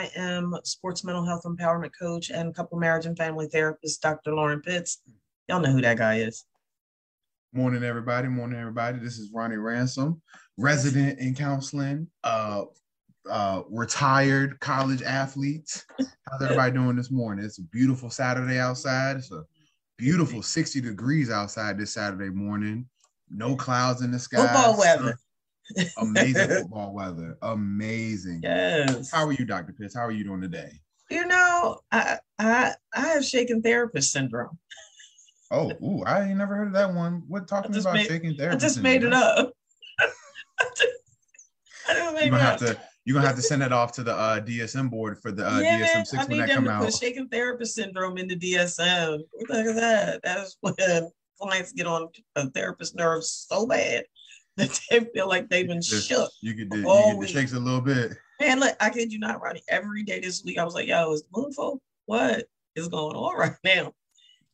I am sports mental health empowerment coach and couple marriage and family therapist, Dr. Lauren Pitts. Y'all know who that guy is. Morning, everybody. Morning, everybody. This is Ronnie Ransome, resident in counseling, retired college athlete. How's everybody doing this morning? It's a beautiful Saturday outside. It's a beautiful 60 degrees outside this Saturday morning. No clouds in the sky. Football weather. Amazing football weather. Amazing. Yes. How are you, Dr. Pitts? How are you doing today? You know, I have shaken therapist syndrome. Oh, ooh, I ain't never heard of that one. What talking about shaken therapist? I just made it up. I don't make it up. You're gonna have to send that off to the DSM board for the DSM-6 when that come out. Put shaken therapist syndrome in the DSM. What the heck is that? That's when clients get on a therapist's nerves so bad that they feel like they've been shook. You could do the shakes a little bit. Man, look, I kid you not, Ronnie. Every day this week, I was like, "Yo, is the moon full? What is going on right now?"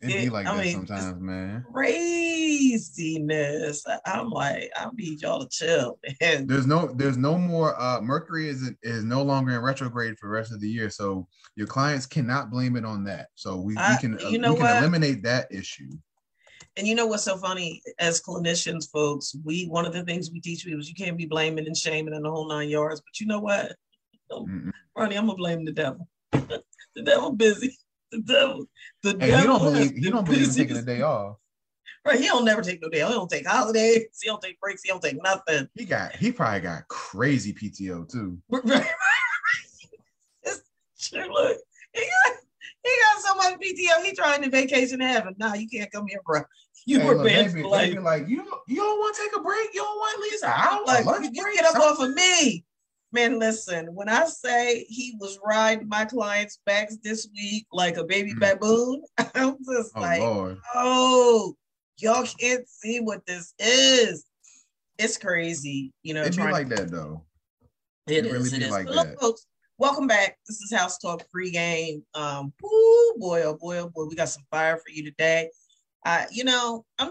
It be like sometimes, man. Craziness. I'm like, I need y'all to chill, man. There's no more. Mercury is no longer in retrograde for the rest of the year, so your clients cannot blame it on that. So we can eliminate that issue. And you know what's so funny? As clinicians, folks, one of the things we teach people is you can't be blaming and shaming and the whole 9 yards. But you know what, Ronnie, I'm gonna blame the devil. The devil busy. The devil. He don't believe in taking a day off. Right. He don't never take no day off. He don't take holidays. He don't take breaks. He don't take nothing. He probably got crazy PTO too. Right. Sure, look. He got so much PTO. He trying to vacation in heaven. Nah, you can't come here, bro. Like, you don't want to take a break. You don't want at least an hour. Like, you get up off of me. Man, listen, when I say he was riding my clients' backs this week like a baby baboon, I'm just y'all can't see what this is. It's crazy. You know, it'd be like that, though. It really is. Look, folks, welcome back. This is House Talk Pregame. Oh boy, we got some fire for you today. I'm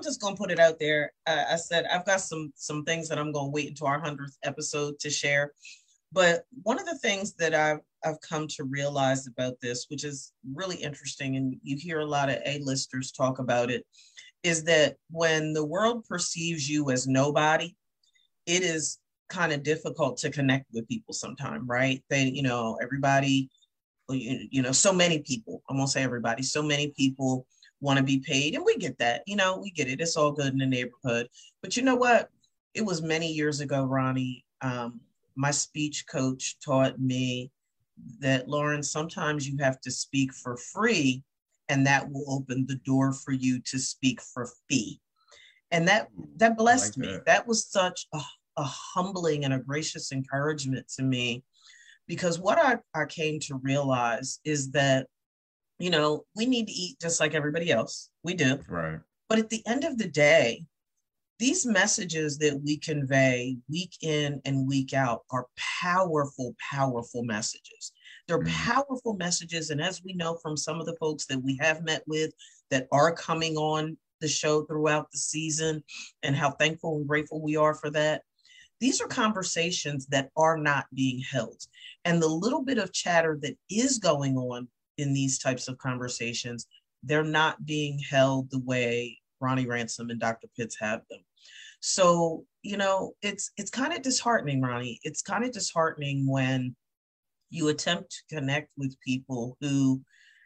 just going to put it out there. I said, I've got some things that I'm going to wait until our 100th episode to share. But one of the things that I've come to realize about this, which is really interesting, and you hear a lot of A-listers talk about it, is that when the world perceives you as nobody, it is kind of difficult to connect with people sometimes, right? So many people, I won't say everybody, so many people want to be paid, and we get that, we get it. It's all good in the neighborhood. But you know what? It was many years ago, Ronnie, my speech coach taught me that, Lauren, sometimes you have to speak for free, and that will open the door for you to speak for fee. And that blessed me. That was such a humbling and a gracious encouragement to me, because what I came to realize is that, we need to eat just like everybody else. We do. Right. But at the end of the day, these messages that we convey week in and week out are powerful, powerful messages. They're powerful messages. And as we know from some of the folks that we have met with that are coming on the show throughout the season, and how thankful and grateful we are for that, these are conversations that are not being held. And the little bit of chatter that is going on in these types of conversations, they're not being held the way Ronnie Ransome and Dr. Pitts have them. So, it's kind of disheartening, Ronnie. It's kind of disheartening when you attempt to connect with people who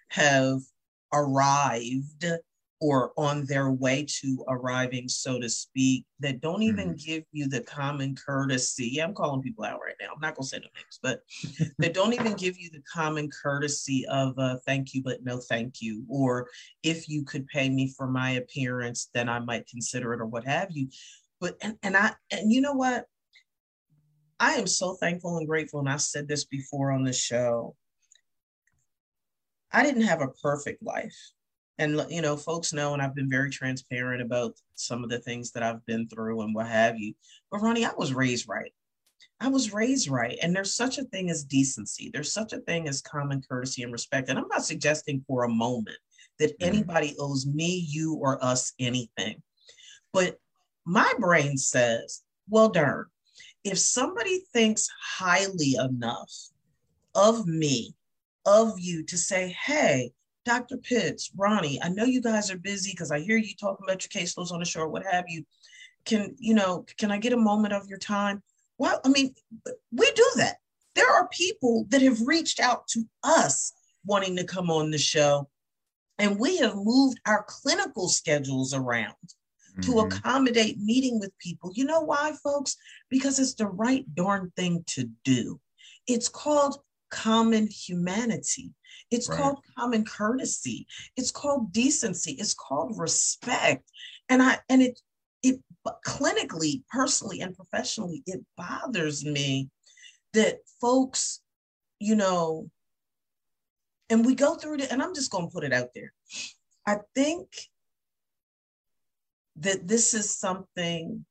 have arrived or on their way to arriving, so to speak, that don't even give you the common courtesy. Yeah, I'm calling people out right now. I'm not gonna say no names, but they don't even give you the common courtesy of thank you, but no thank you. Or if you could pay me for my appearance, then I might consider it, or what have you. But, and you know what? I am so thankful and grateful. And I've said this before on the show. I didn't have a perfect life. And, folks know, and I've been very transparent about some of the things that I've been through and what have you. But Ronnie, I was raised right. And there's such a thing as decency. There's such a thing as common courtesy and respect. And I'm not suggesting for a moment that anybody owes me, you, or us anything. But my brain says, well, darn, if somebody thinks highly enough of me, of you, to say, hey, Dr. Pitts, Ronnie, I know you guys are busy because I hear you talking about your caseloads on the show, what have you. Can I get a moment of your time? Well, I mean, we do that. There are people that have reached out to us wanting to come on the show, and we have moved our clinical schedules around to accommodate meeting with people. You know why, folks? Because it's the right darn thing to do. It's called common humanity. It's called common courtesy. It's called decency. It's called respect. And it clinically, personally, and professionally, it bothers me that folks, you know, and we go through it, and I'm just going to put it out there. I think that this is something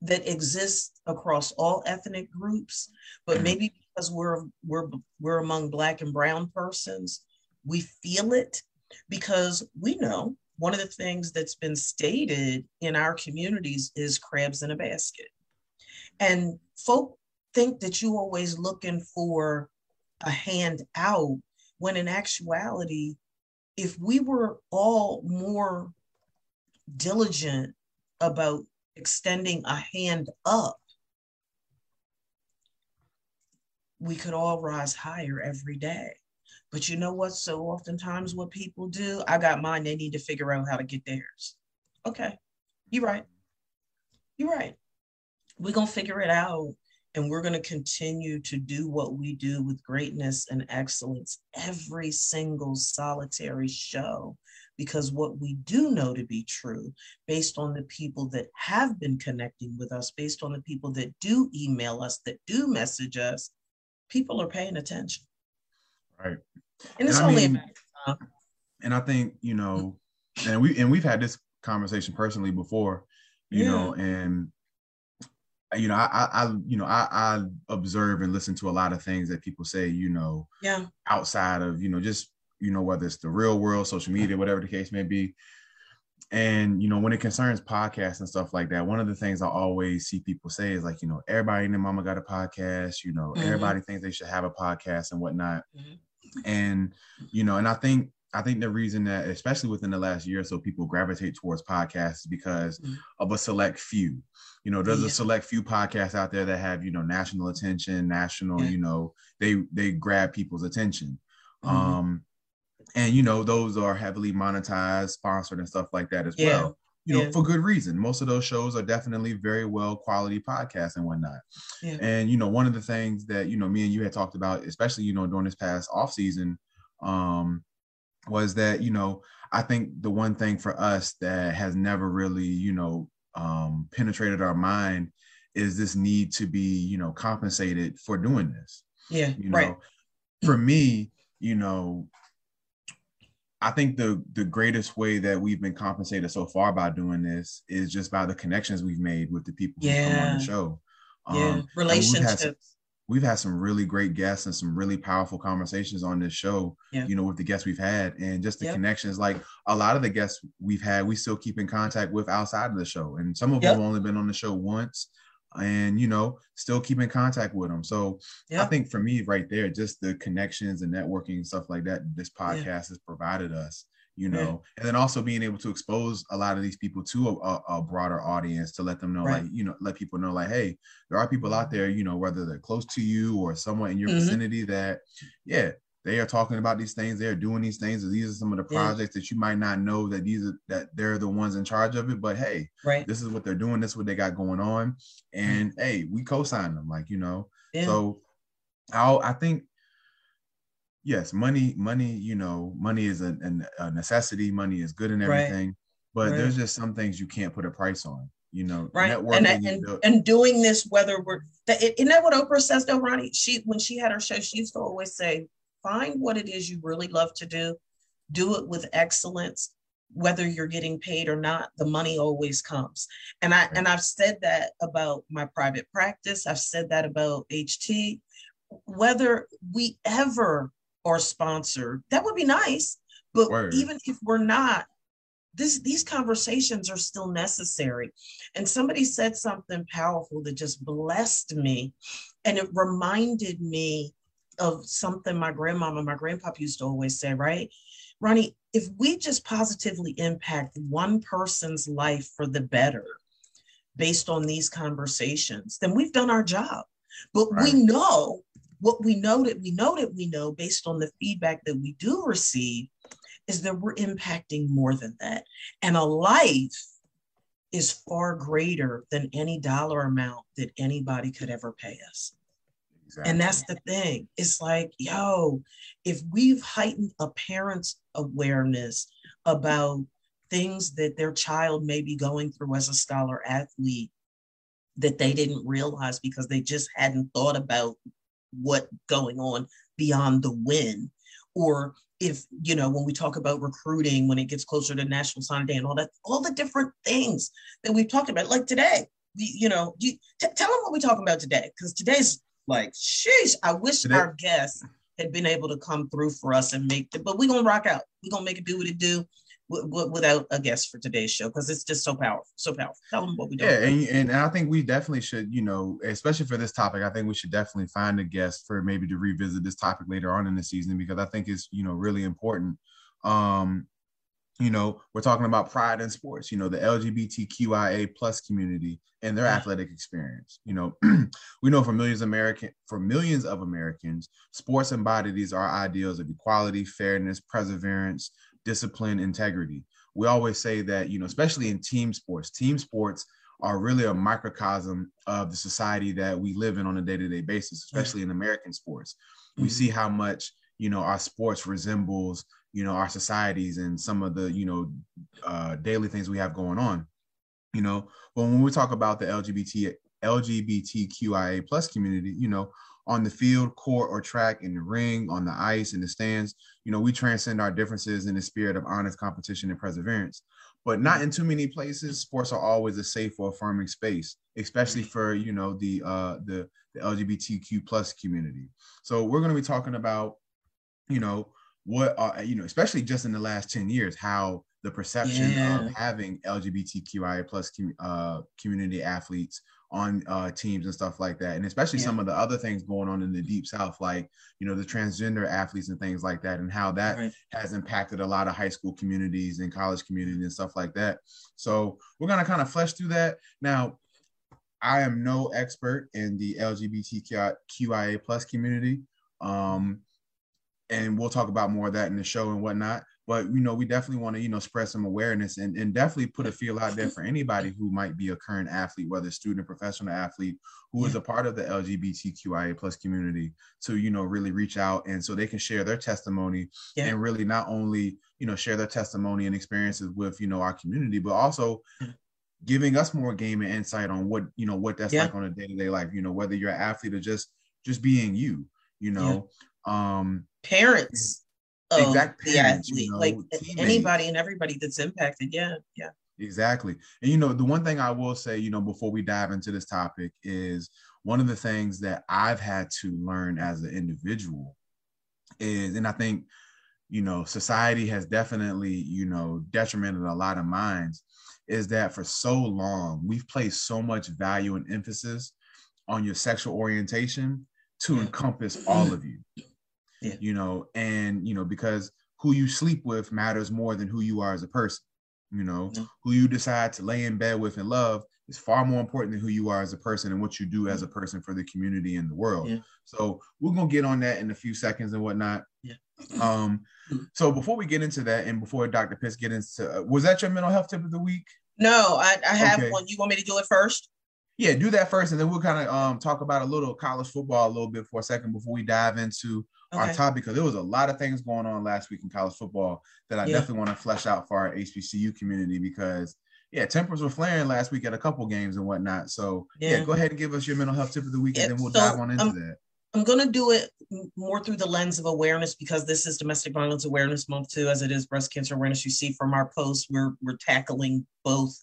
that exists across all ethnic groups, but maybe because we're among Black and Brown persons, we feel it, because we know one of the things that's been stated in our communities is crabs in a basket. And folk think that you always looking for a handout, when in actuality, if we were all more diligent about extending a hand up, we could all rise higher every day. But you know what? So oftentimes what people do, I got mine, they need to figure out how to get theirs. Okay, you're right. You're right. We're going to figure it out, and we're going to continue to do what we do with greatness and excellence every single solitary show. Because what we do know to be true, based on the people that have been connecting with us, based on the people that do email us, that do message us, people are paying attention. Right. And it's only a matter of time. And I think, you know, and we've had this conversation personally before, you know, and, you know, I observe and listen to a lot of things that people say, you know, outside of, you know, just, you know, whether it's the real world, social media, whatever the case may be. And, you know, when it concerns podcasts and stuff like that, one of the things I always see people say is like, you know, everybody and their mama got a podcast, you know, everybody thinks they should have a podcast and whatnot. And, you know, and I think the reason that, especially within the last year or so, people gravitate towards podcasts is because of a select few. You know, there's a select few podcasts out there that have, you know, national attention, you know, they grab people's attention. And, you know, those are heavily monetized, sponsored, and stuff like that as well, you know, for good reason. Most of those shows are definitely very well quality podcasts and whatnot. And, you know, one of the things that, you know, me and you had talked about, especially, you know, during this past off season, was that, you know, I think the one thing for us that has never really, you know, penetrated our mind is this need to be, you know, compensated for doing this. You know, for me, you know, I think the greatest way that we've been compensated so far by doing this is just by the connections we've made with the people who come on the show. Relationships. We've had some really great guests and some really powerful conversations on this show, you know, with the guests we've had, and just the connections. Like a lot of the guests we've had, we still keep in contact with outside of the show. And some of them have only been on the show once, and, you know, still keep in contact with them. So I think for me right there, just the connections and networking and stuff like that, this podcast has provided us, you know, and then also being able to expose a lot of these people to a broader audience, to let them know, like, you know, let people know, like, hey, there are people out there, you know, whether they're close to you or somewhat in your vicinity that, they are talking about these things. They're doing these things. These are some of the projects that you might not know that that they're the ones in charge of it. But hey, this is what they're doing. This is what they got going on. And hey, we co-sign them, like, you know. So I think, yes, money, you know, money is a necessity. Money is good and everything. But there's just some things you can't put a price on, you know. Networking and doing this, whether we're, isn't that what Oprah says though, Ronnie? When she had her show, she used to always say, find what it is you really love to do. Do it with excellence, whether you're getting paid or not. The money always comes. And I've said that about my private practice. I've said that about HT. Whether we ever are sponsored, that would be nice. But even if we're not, these conversations are still necessary. And somebody said something powerful that just blessed me. And it reminded me of something my grandmama and my grandpop used to always say, right? Ronnie, if we just positively impact one person's life for the better based on these conversations, then we've done our job. But right. We know what we know that we know that we know based on the feedback that we do receive is that we're impacting more than that. And a life is far greater than any dollar amount that anybody could ever pay us. Exactly. And that's the thing. It's like, yo, if we've heightened a parent's awareness about things that their child may be going through as a scholar athlete that they didn't realize because they just hadn't thought about what going on beyond the win, or if, you know, when we talk about recruiting, when it gets closer to National Signing Day and all that, all the different things that we've talked about, like today, you know, tell them what we're talking about today, because today's like, sheesh, I wish today our guests had been able to come through for us and make it, but we're going to rock out. We're going to make it do what it do without a guest for today's show, because it's just so powerful, so powerful. Tell them what we do. Yeah, and I think we definitely should, you know, especially for this topic, I think we should definitely find a guest for maybe to revisit this topic later on in the season, because I think it's, you know, really important. You know, we're talking about pride in sports, you know, the LGBTQIA+ community and their athletic experience. You know, we know for millions of Americans, sports embody these are ideals of equality, fairness, perseverance, discipline, integrity. We always say that, you know, especially in team sports are really a microcosm of the society that we live in on a day-to-day basis, especially in American sports. We see how much, you know, our sports resembles, you know, our societies and some of the, you know, daily things we have going on, you know. But when we talk about the LGBTQIA+ community, you know, on the field, court, or track, in the ring, on the ice, in the stands, you know, we transcend our differences in the spirit of honest competition and perseverance. But not in too many places, sports are always a safe or affirming space, especially for, you know, the LGBTQ+ community. So we're going to be talking about, you know, what are, you know, especially just in the last 10 years, how the perception of having LGBTQIA+ community athletes on teams and stuff like that, and especially some of the other things going on in the Deep South, like, you know, the transgender athletes and things like that, and how that has impacted a lot of high school communities and college communities and stuff like that. So we're going to kind of flesh through that. Now, I am no expert in the LGBTQIA+ community, and we'll talk about more of that in the show and whatnot. But, you know, we definitely want to, you know, spread some awareness and definitely put a feel out there for anybody who might be a current athlete, whether student or professional athlete, who is a part of the LGBTQIA+ community, to, you know, really reach out, and so they can share their testimony and really not only, you know, share their testimony and experiences with, you know, our community, but also giving us more game and insight on what, you know, what that's like on a day-to-day life, you know, whether you're an athlete or just being you, you know. Parents. Exactly. You know, like teammates. Anybody and everybody that's impacted. Yeah. Exactly. And, you know, the one thing I will say, you know, before we dive into this topic, is one of the things that I've had to learn as an individual is, and I think, you know, society has definitely, you know, detrimented a lot of minds, is that for so long, we've placed so much value and emphasis on your sexual orientation to encompass all of you. Yeah. You know, and, you know, because who you sleep with matters more than who you are as a person, you know, who you decide to lay in bed with and love is far more important than who you are as a person and what you do as a person for the community and the world. Yeah. So we're going to get on that in a few seconds and whatnot. Yeah. So before we get into that, and before Dr. Pitts gets into, was that your mental health tip of the week? No, I have one. You want me to do it first? Yeah, do that first. And then we'll kind of talk about a little college football a little bit for a second before we dive into our topic, because there was a lot of things going on last week in college football that I definitely want to flesh out for our HBCU community, because tempers were flaring last week at a couple games and whatnot. So go ahead and give us your mental health tip of the week, and then we'll dive on into that. I'm going to do it more through the lens of awareness, because this is Domestic Violence Awareness Month too, as it is Breast Cancer Awareness. You see from our post, we're tackling both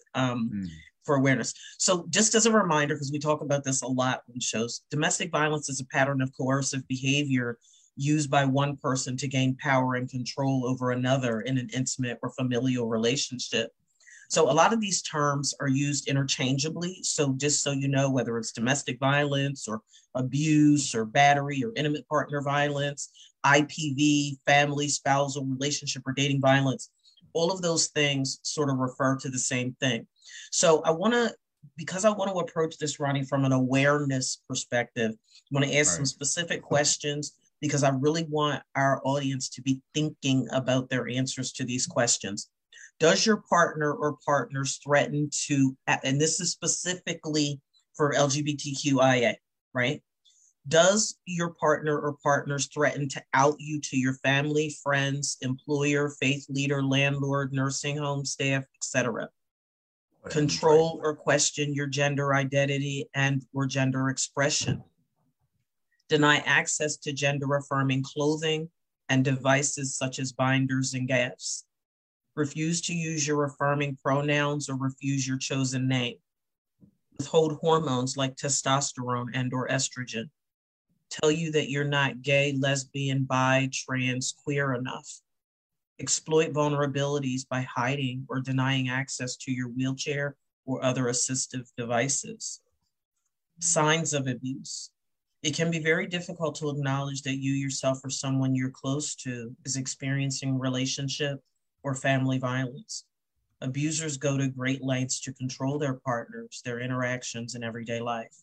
for awareness. So just as a reminder, because we talk about this a lot on shows, domestic violence is a pattern of coercive behavior used by one person to gain power and control over another in an intimate or familial relationship. So a lot of these terms are used interchangeably. So just so you know, whether it's domestic violence or abuse or battery or intimate partner violence, IPV, family, spousal, relationship, or dating violence, all of those things sort of refer to the same thing. So I want to, because I want to approach this, Ronnie, from an awareness perspective, I want to ask some specific questions, because I really want our audience to be thinking about their answers to these questions. Does your partner or partners threaten to, and this is specifically for LGBTQIA, right? Does your partner or partners threaten to out you to your family, friends, employer, faith leader, landlord, nursing home staff, etc.? Control or question your gender identity and or gender expression. Deny access to gender affirming clothing and devices such as binders and gaffes. Refuse to use your affirming pronouns or refuse your chosen name. Withhold hormones like testosterone and or estrogen. Tell you that you're not gay, lesbian, bi, trans, queer enough. Exploit vulnerabilities by hiding or denying access to your wheelchair or other assistive devices. Signs of abuse. It can be very difficult to acknowledge that you yourself or someone you're close to is experiencing relationship or family violence. Abusers go to great lengths to control their partners, their interactions in everyday life.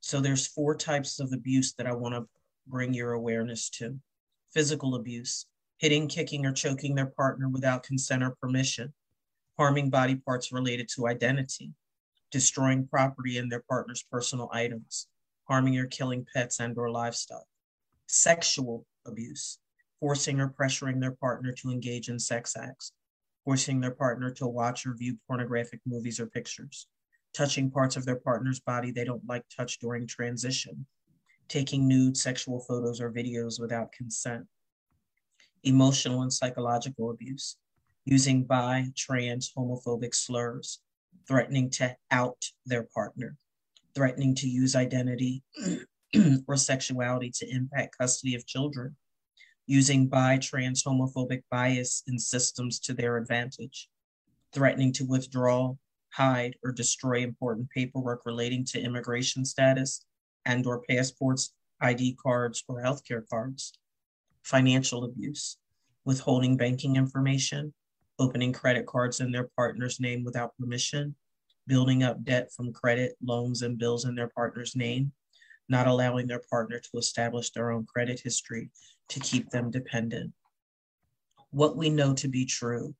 So there's 4 types of abuse that I want to bring your awareness to. Physical abuse, hitting, kicking, or choking their partner without consent or permission, harming body parts related to identity, destroying property and their partner's personal items, harming or killing pets and or livestock. Sexual abuse, forcing or pressuring their partner to engage in sex acts, forcing their partner to watch or view pornographic movies or pictures, touching parts of their partner's body they don't like touched during transition, taking nude sexual photos or videos without consent. Emotional and psychological abuse, using bi, trans, homophobic slurs, threatening to out their partner, threatening to use identity or sexuality to impact custody of children, using bi, trans, homophobic bias in systems to their advantage, threatening to withdraw, hide, or destroy important paperwork relating to immigration status and or passports, ID cards, or healthcare cards. Financial abuse, withholding banking information, opening credit cards in their partner's name without permission, building up debt from credit, loans, and bills in their partner's name, not allowing their partner to establish their own credit history to keep them dependent. What we know to be true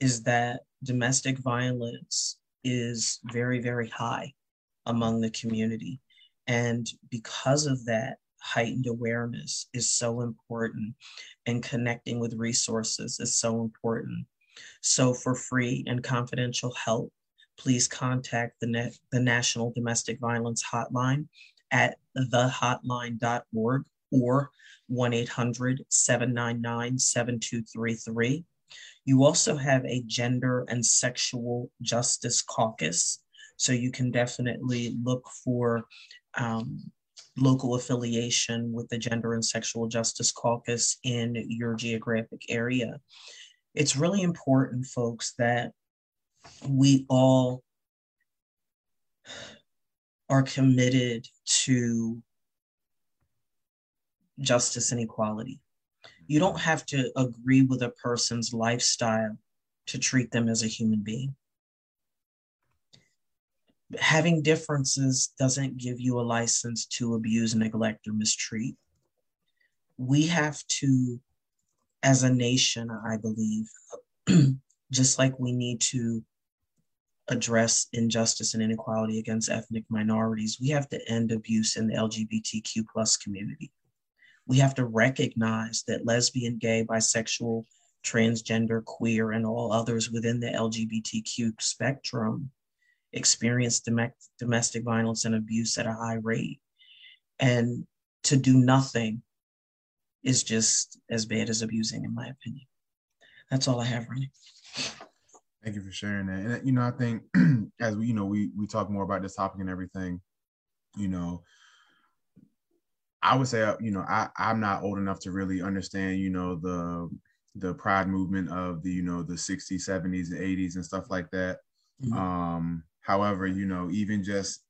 is that domestic violence is very, very high among the community. And because of that, heightened awareness is so important, and connecting with resources is so important. So for free and confidential help, please contact the National Domestic Violence Hotline at thehotline.org or 1-800-799-7233. You also have a Gender and Sexual Justice Caucus, so you can definitely look for local affiliation with the Gender and Sexual Justice Caucus in your geographic area. It's really important, folks, that we all are committed to justice and equality. You don't have to agree with a person's lifestyle to treat them as a human being. Having differences doesn't give you a license to abuse, neglect, or mistreat. We have to, as a nation, I believe, just like we need to address injustice and inequality against ethnic minorities, we have to end abuse in the LGBTQ+ community. We have to recognize that lesbian, gay, bisexual, transgender, queer, and all others within the LGBTQ spectrum experience domestic violence and abuse at a high rate. And to do nothing is just as bad as abusing, in my opinion. That's all I have, Ronnie. Thank you for sharing that. And, you know, I think as we, you know, we talk more about this topic and everything, you know, I would say, you know, I'm not old enough to really understand, you know, the the pride movement of the, you know, the 60s, 70s, and 80s and stuff like that. Mm-hmm. However, you know, even just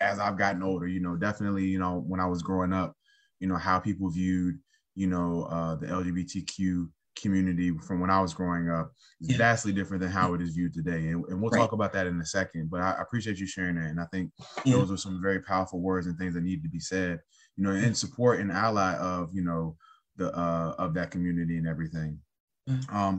as I've gotten older, you know, definitely, you know, when I was growing up, you know, how people viewed, you know, the LGBTQ community from when I was growing up is vastly different than how it is viewed today. And we'll talk about that in a second, but I appreciate you sharing that. And I think those are some very powerful words and things that need to be said, you know, in support and ally of, you know, the of that community and everything.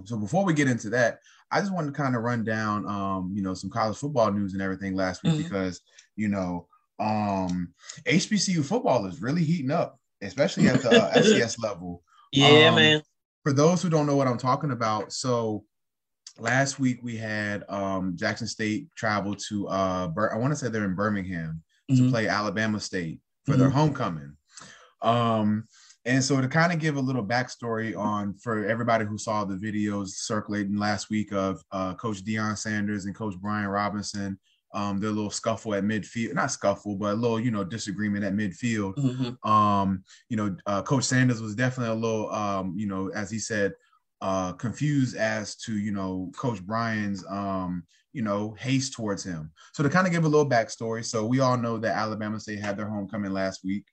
So before we get into that, I just wanted to kind of run down, you know, some college football news and everything last week, because, you know, HBCU football is really heating up, especially at the FCS level. Yeah, man. For those who don't know what I'm talking about, so last week we had Jackson State travel to, I want to say they're in Birmingham, to play Alabama State for their homecoming. And so to kind of give a little backstory on, for everybody who saw the videos circulating last week of Coach Deion Sanders and Coach Brian Robinson, their little scuffle at midfield, not scuffle, but a little, you know, disagreement at midfield. You know, Coach Sanders was definitely a little, you know, as he said, confused as to, you know, Coach Brian's, you know, haste towards him. So to kind of give a little backstory. So we all know that Alabama State had their homecoming last week,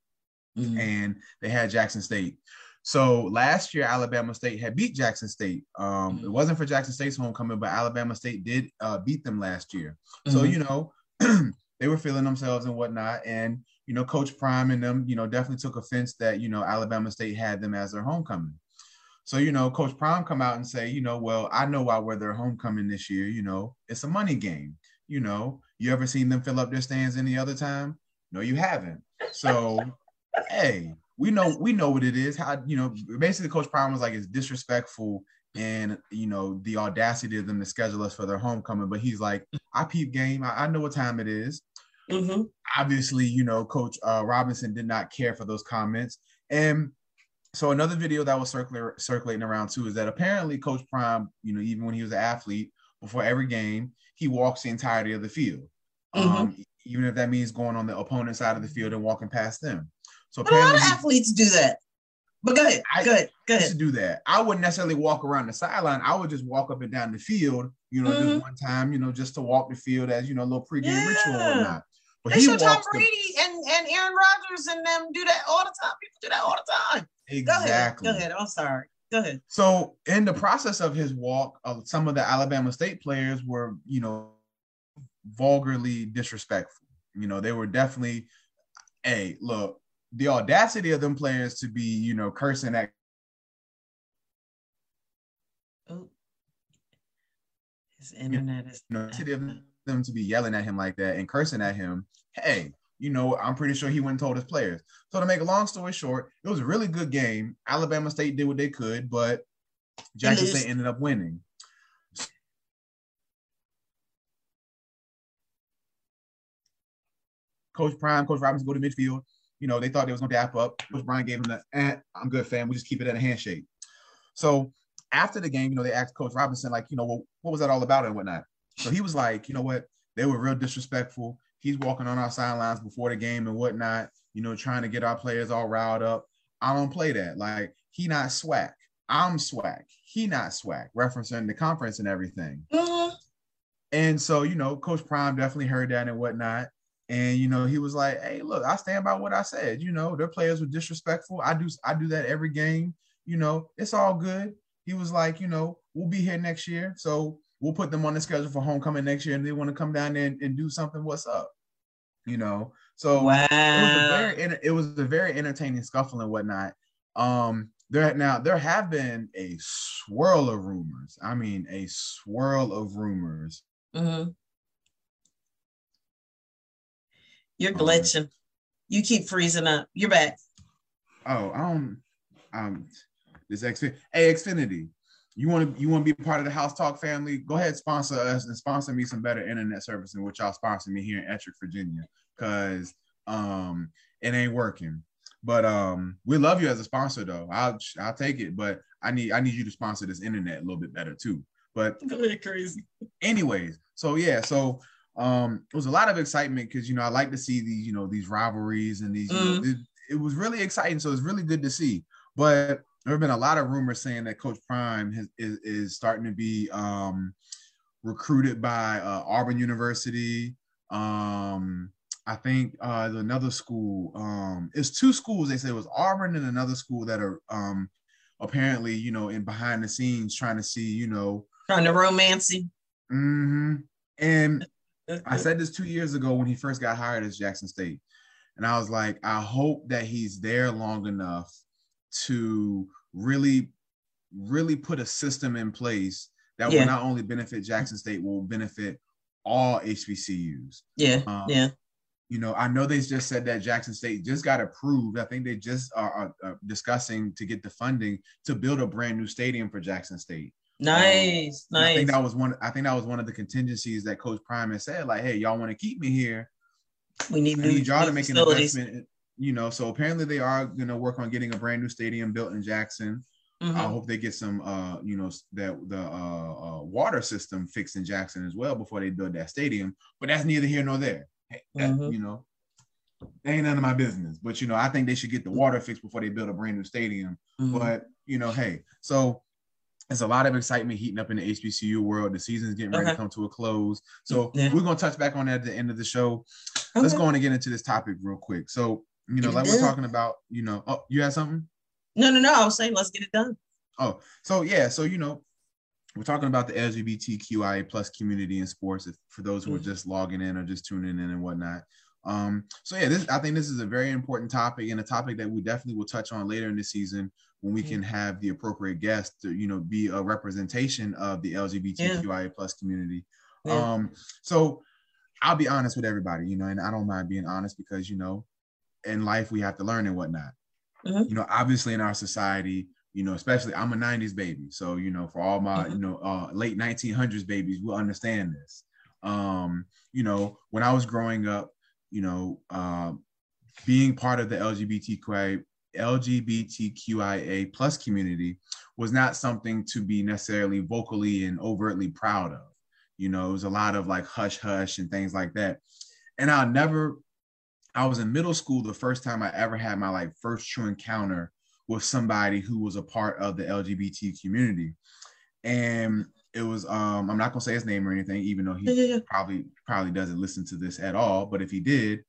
and they had Jackson State. So last year, Alabama State had beat Jackson State. It wasn't for Jackson State's homecoming, but Alabama State did beat them last year. So, you know, they were feeling themselves and whatnot. And, you know, Coach Prime and them, you know, definitely took offense that, you know, Alabama State had them as their homecoming. So, you know, Coach Prime come out and say, you know, well, I know why we're their homecoming this year. You know, it's a money game. You know, you ever seen them fill up their stands any other time? No, you haven't. So, hey. We know what it is. How, you know, basically Coach Prime was like, it's disrespectful and, you know, the audacity of them to schedule us for their homecoming. But he's like, I peep game. I know what time it is. Obviously, you know, Coach Robinson did not care for those comments. And so another video that was circulating around too is that apparently Coach Prime, you know, even when he was an athlete, before every game, he walks the entirety of the field. Even if that means going on the opponent's side of the field and walking past them. So but a lot of athletes do that. But go ahead, I used to do that. I wouldn't necessarily walk around the sideline. I would just walk up and down the field, you know, just one time, you know, just to walk the field as, you know, a little pregame ritual or whatnot. But they show Tom Brady and Aaron Rodgers and them do that all the time. People do that all the time. Exactly. Go ahead. I'm sorry. Go ahead. So in the process of his walk, some of the Alabama State players were, you know, vulgarly disrespectful. You know, they were definitely, hey, look, the audacity of them players to be, you know, cursing at. Oh, his internet is. You know, the them to be yelling at him like that and cursing at him. Hey, you know, I'm pretty sure he went and told his players. So to make a long story short, it was a really good game. Alabama State did what they could, but Jackson State ended up winning. Coach Prime, Coach Robinson go to midfield. You know, they thought they was going to dap up. Coach Brian gave him the, I'm good, fam. We just keep it at a handshake. So after the game, you know, they asked Coach Robinson, like, you know, well, what was that all about and whatnot? So he was like, you know what? They were real disrespectful. He's walking on our sidelines before the game and whatnot, you know, trying to get our players all riled up. I don't play that. Like, he not swag. I'm swag. He not swag. Referencing the conference and everything. And so, you know, Coach Prime definitely heard that and whatnot. And, you know, he was like, hey, look, I stand by what I said. You know, their players were disrespectful. I do that every game. You know, it's all good. He was like, you know, we'll be here next year. So we'll put them on the schedule for homecoming next year. And they want to come down there and do something. What's up? You know, so wow. It was a very entertaining scuffle and whatnot. There have been a swirl of rumors. I mean, a swirl of rumors. You're glitching. You keep freezing up. You're back. Oh, this Xfinity. You want to be part of the House Talk family? Go ahead, sponsor us and sponsor me some better internet service than what y'all sponsor me here in Ettrick, Virginia, because it ain't working. But we love you as a sponsor though. I'll take it, but I need you to sponsor this internet a little bit better too. But crazy. Anyways, so yeah, so. It was a lot of excitement because, you know, I like to see these, you know, these rivalries and these, you know, it was really exciting. So it's really good to see, but there have been a lot of rumors saying that Coach Prime is starting to be recruited by Auburn University. I think another school, it's two schools. They say it was Auburn and another school that are apparently, you know, in behind the scenes trying to see, you know. Trying to romance him. Mm-hmm. And I said this 2 years ago when he first got hired as Jackson State. And I was like, I hope that he's there long enough to really, really put a system in place that will not only benefit Jackson State, will benefit all HBCUs. You know, I know they just said that Jackson State just got approved. I think they just are discussing to get the funding to build a brand new stadium for Jackson State. Nice, nice. I think that was one of the contingencies that Coach Prime had said, like, hey, y'all want to keep me here? I need y'all to make an investment. You know, so apparently they are going to work on getting a brand new stadium built in Jackson. Mm-hmm. I hope they get some, you know, the water system fixed in Jackson as well before they build that stadium. But that's neither here nor there. You know, that ain't none of my business. But, you know, I think they should get the water fixed before they build a brand new stadium. Mm-hmm. But, you know, hey, so there's a lot of excitement heating up in the HBCU world. The season's getting ready to come to a close. So we're going to touch back on that at the end of the show. Okay. Let's go on and get into this topic real quick. So, you know, like we're talking about, you know, oh, you had something? No. I was saying, let's get it done. Oh, so yeah. So, you know, we're talking about the LGBTQIA plus community in sports, for those who are just logging in or just tuning in and whatnot. So yeah, I think this is a very important topic, and a topic that we definitely will touch on later in the season when we can have the appropriate guests to, you know, be a representation of the LGBTQIA plus community. So I'll be honest with everybody, you know, and I don't mind being honest because, you know, in life we have to learn and whatnot. You know, obviously in our society, you know, especially I'm a 90s baby. So, you know, for all my, you know, late 1900s babies, we'll understand this. You know, when I was growing up, you know, being part of the LGBTQIA plus community was not something to be necessarily vocally and overtly proud of. You know, it was a lot of like hush hush and things like that. And I was in middle school the first time I ever had my like first true encounter with somebody who was a part of the LGBT community. And it was, I'm not gonna say his name or anything, even though he probably doesn't listen to this at all. But if he did,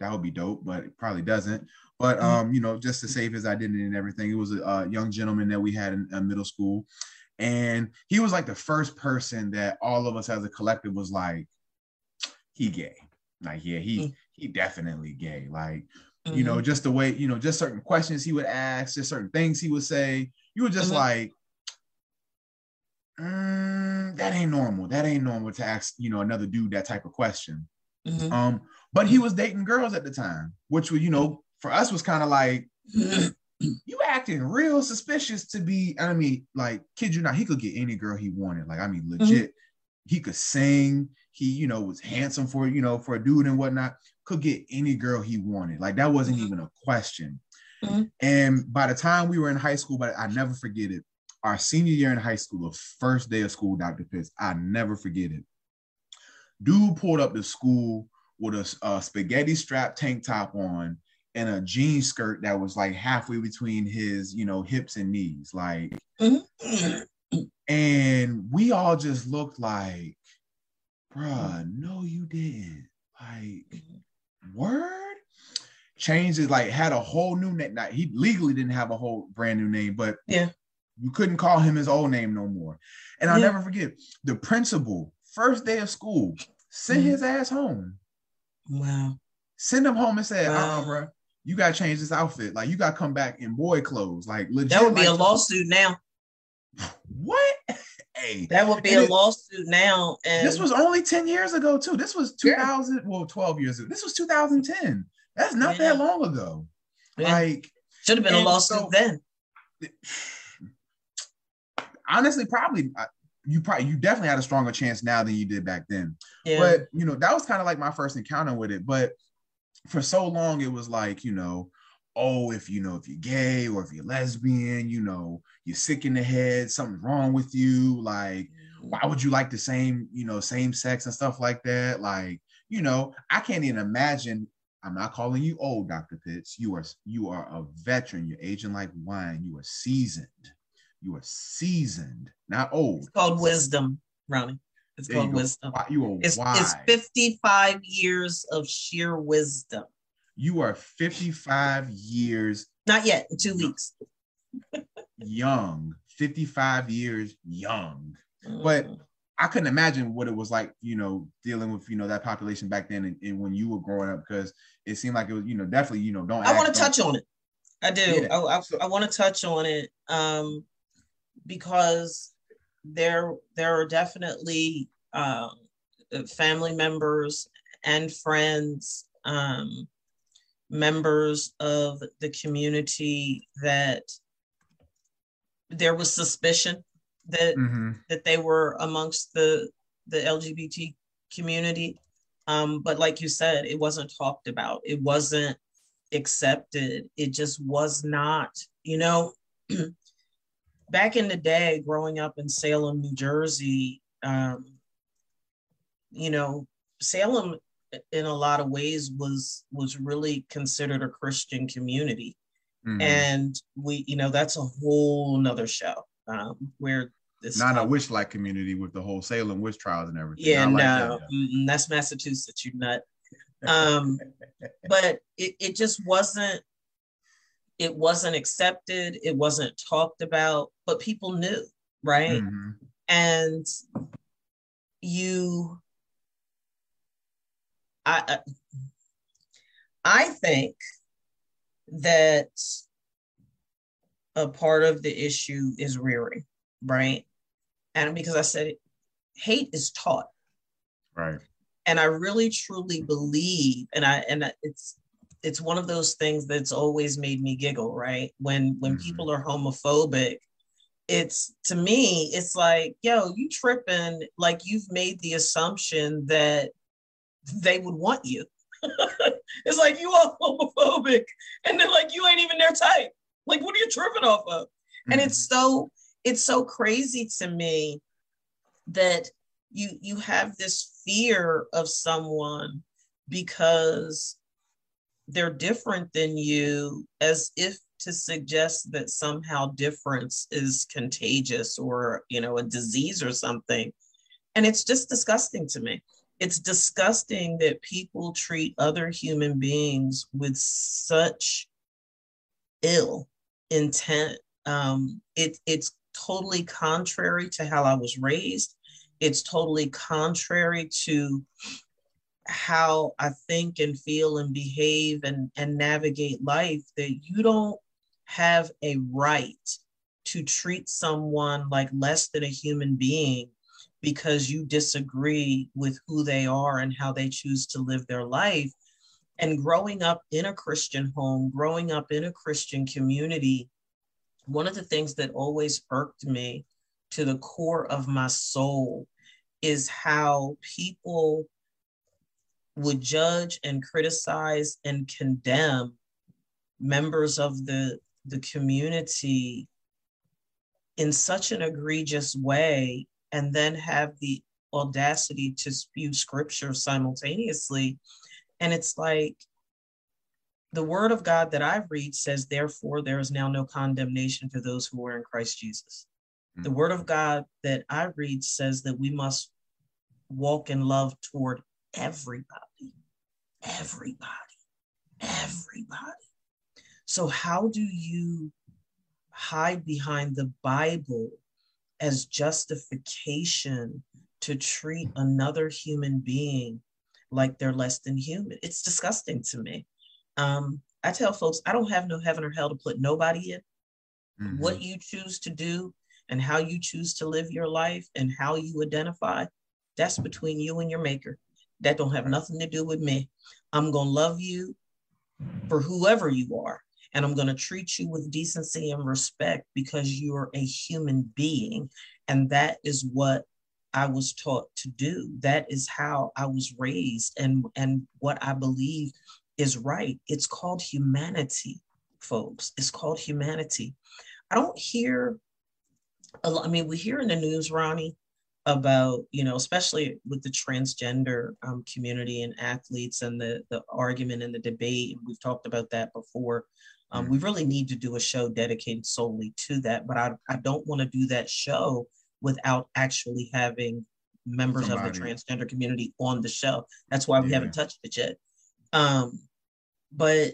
that would be dope, but it probably doesn't. But, you know, just to save his identity and everything, it was a young gentleman that we had in middle school. And he was like the first person that all of us as a collective was like, he gay. Like, yeah, he definitely gay. Like, you know, just the way, you know, just certain questions he would ask, just certain things he would say. You were just like, that ain't normal. That ain't normal to ask, you know, another dude that type of question. But he was dating girls at the time, which was, you know, for us was kind of like, you acting real suspicious to be, I mean, like, kid you not, he could get any girl he wanted. Like, I mean, legit, he could sing. He, you know, was handsome for, you know, for a dude and whatnot, could get any girl he wanted. Like, that wasn't even a question. And by the time we were in high school, but I never forget it, our senior year in high school, the first day of school, Dr. Pitts, I never forget it. Dude pulled up to school with a spaghetti strap tank top on and a jean skirt that was like halfway between his, you know, hips and knees. Like, and we all just looked like, bruh, no, you didn't. Like, word? Changed it, like, had a whole new name. Now, he legally didn't have a whole brand new name, but you couldn't call him his old name no more. And I'll never forget, the principal, first day of school, sent his ass home. Wow. Send him home and said, bruh, you got to change this outfit. Like, you got to come back in boy clothes. Like, legit. That would be like, a lawsuit now. What? Hey, that would be a lawsuit now. And this was only 10 years ago too. This was 12 years ago. This was 2010. That's not that long ago. Yeah. Like, should have been a lawsuit then. Honestly, probably you definitely had a stronger chance now than you did back then. Yeah. But, you know, that was kind of like my first encounter with it. But for so long it was like, you know, oh, if you know, if you're gay or if you're lesbian, you know, you're sick in the head, something's wrong with you. Like, why would you like the same, you know, same sex and stuff like that? Like, you know, I can't even imagine I'm not calling you old, Dr. Pitts. You are a veteran. You're aging like wine. You are seasoned. You are seasoned, not old. It's called wisdom, Ronnie. It's called wisdom. You are wise. It's 55 years of sheer wisdom. You are 55 years. Not yet, in 2 weeks. Young, 55 years young. But I couldn't imagine what it was like, you know, dealing with, you know, that population back then and when you were growing up, because it seemed like it was, you know, definitely, you know, don't. I want to touch on it. I do. Yeah. I want to touch on it because there are definitely family members and friends, members of the community that there was suspicion that that they were amongst the LGBT community. But like you said, it wasn't talked about. It wasn't accepted. It just was not, you know, back in the day, growing up in Salem, New Jersey, you know, Salem in a lot of ways was really considered a Christian community. And we, you know, that's a whole nother show. Where this not a witch-like community with the whole Salem witch trials and everything. Yeah, no, that's Massachusetts, you nut. But it just wasn't. It wasn't accepted. It wasn't talked about. But people knew, right? And I think that a part of the issue is rearing, right? And because I said it, hate is taught, right? And I really truly believe, and it's one of those things that's always made me giggle, right? When people are homophobic, it's, to me, it's like, yo, you tripping, like you've made the assumption that they would want you. It's like, you are homophobic, and they're like, you ain't even their type. Like, what are you tripping off of? And it's so crazy to me that you have this fear of someone because they're different than you, as if to suggest that somehow difference is contagious or, you know, a disease or something. And it's just disgusting to me. It's disgusting that people treat other human beings with such ill intent. It's totally contrary to how I was raised. It's totally contrary to how I think and feel and behave and navigate life, that you don't have a right to treat someone like less than a human being because you disagree with who they are and how they choose to live their life. And growing up in a Christian home, growing up in a Christian community, one of the things that always irked me to the core of my soul is how people would judge and criticize and condemn members of the community in such an egregious way, and then have the audacity to spew scripture simultaneously. And it's like, the word of God that I read says, therefore, there is now no condemnation for those who are in Christ Jesus. The word of God that I read says that we must walk in love toward everybody. So how do you hide behind the Bible as justification to treat another human being like they're less than human? It's disgusting to me. I tell folks, I don't have no heaven or hell to put nobody in. What you choose to do and how you choose to live your life and how you identify, that's between you and your maker. That don't have nothing to do with me. I'm going to love you for whoever you are. And I'm going to treat you with decency and respect because you are a human being. And that is what I was taught to do. That is how I was raised, and what I believe is right. It's called humanity, folks. It's called humanity. I don't hear a lot. I mean, we hear in the news, Ronnie, about, you know, especially with the transgender community and athletes and the argument and the debate. And we've talked about that before. We really need to do a show dedicated solely to that. But I don't want to do that show without actually having members of the transgender community on the show. That's why we haven't touched it yet. But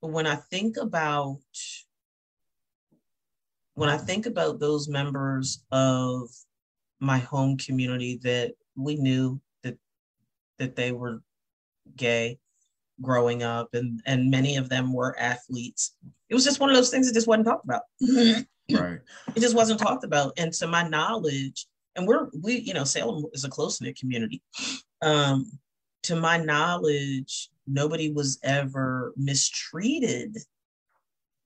when I think about those members of my home community that we knew that they were gay growing up, and many of them were athletes, it was just one of those things that just wasn't talked about. Right. It just wasn't talked about. And to my knowledge, and we you know, Salem is a close-knit community. To my knowledge, nobody was ever mistreated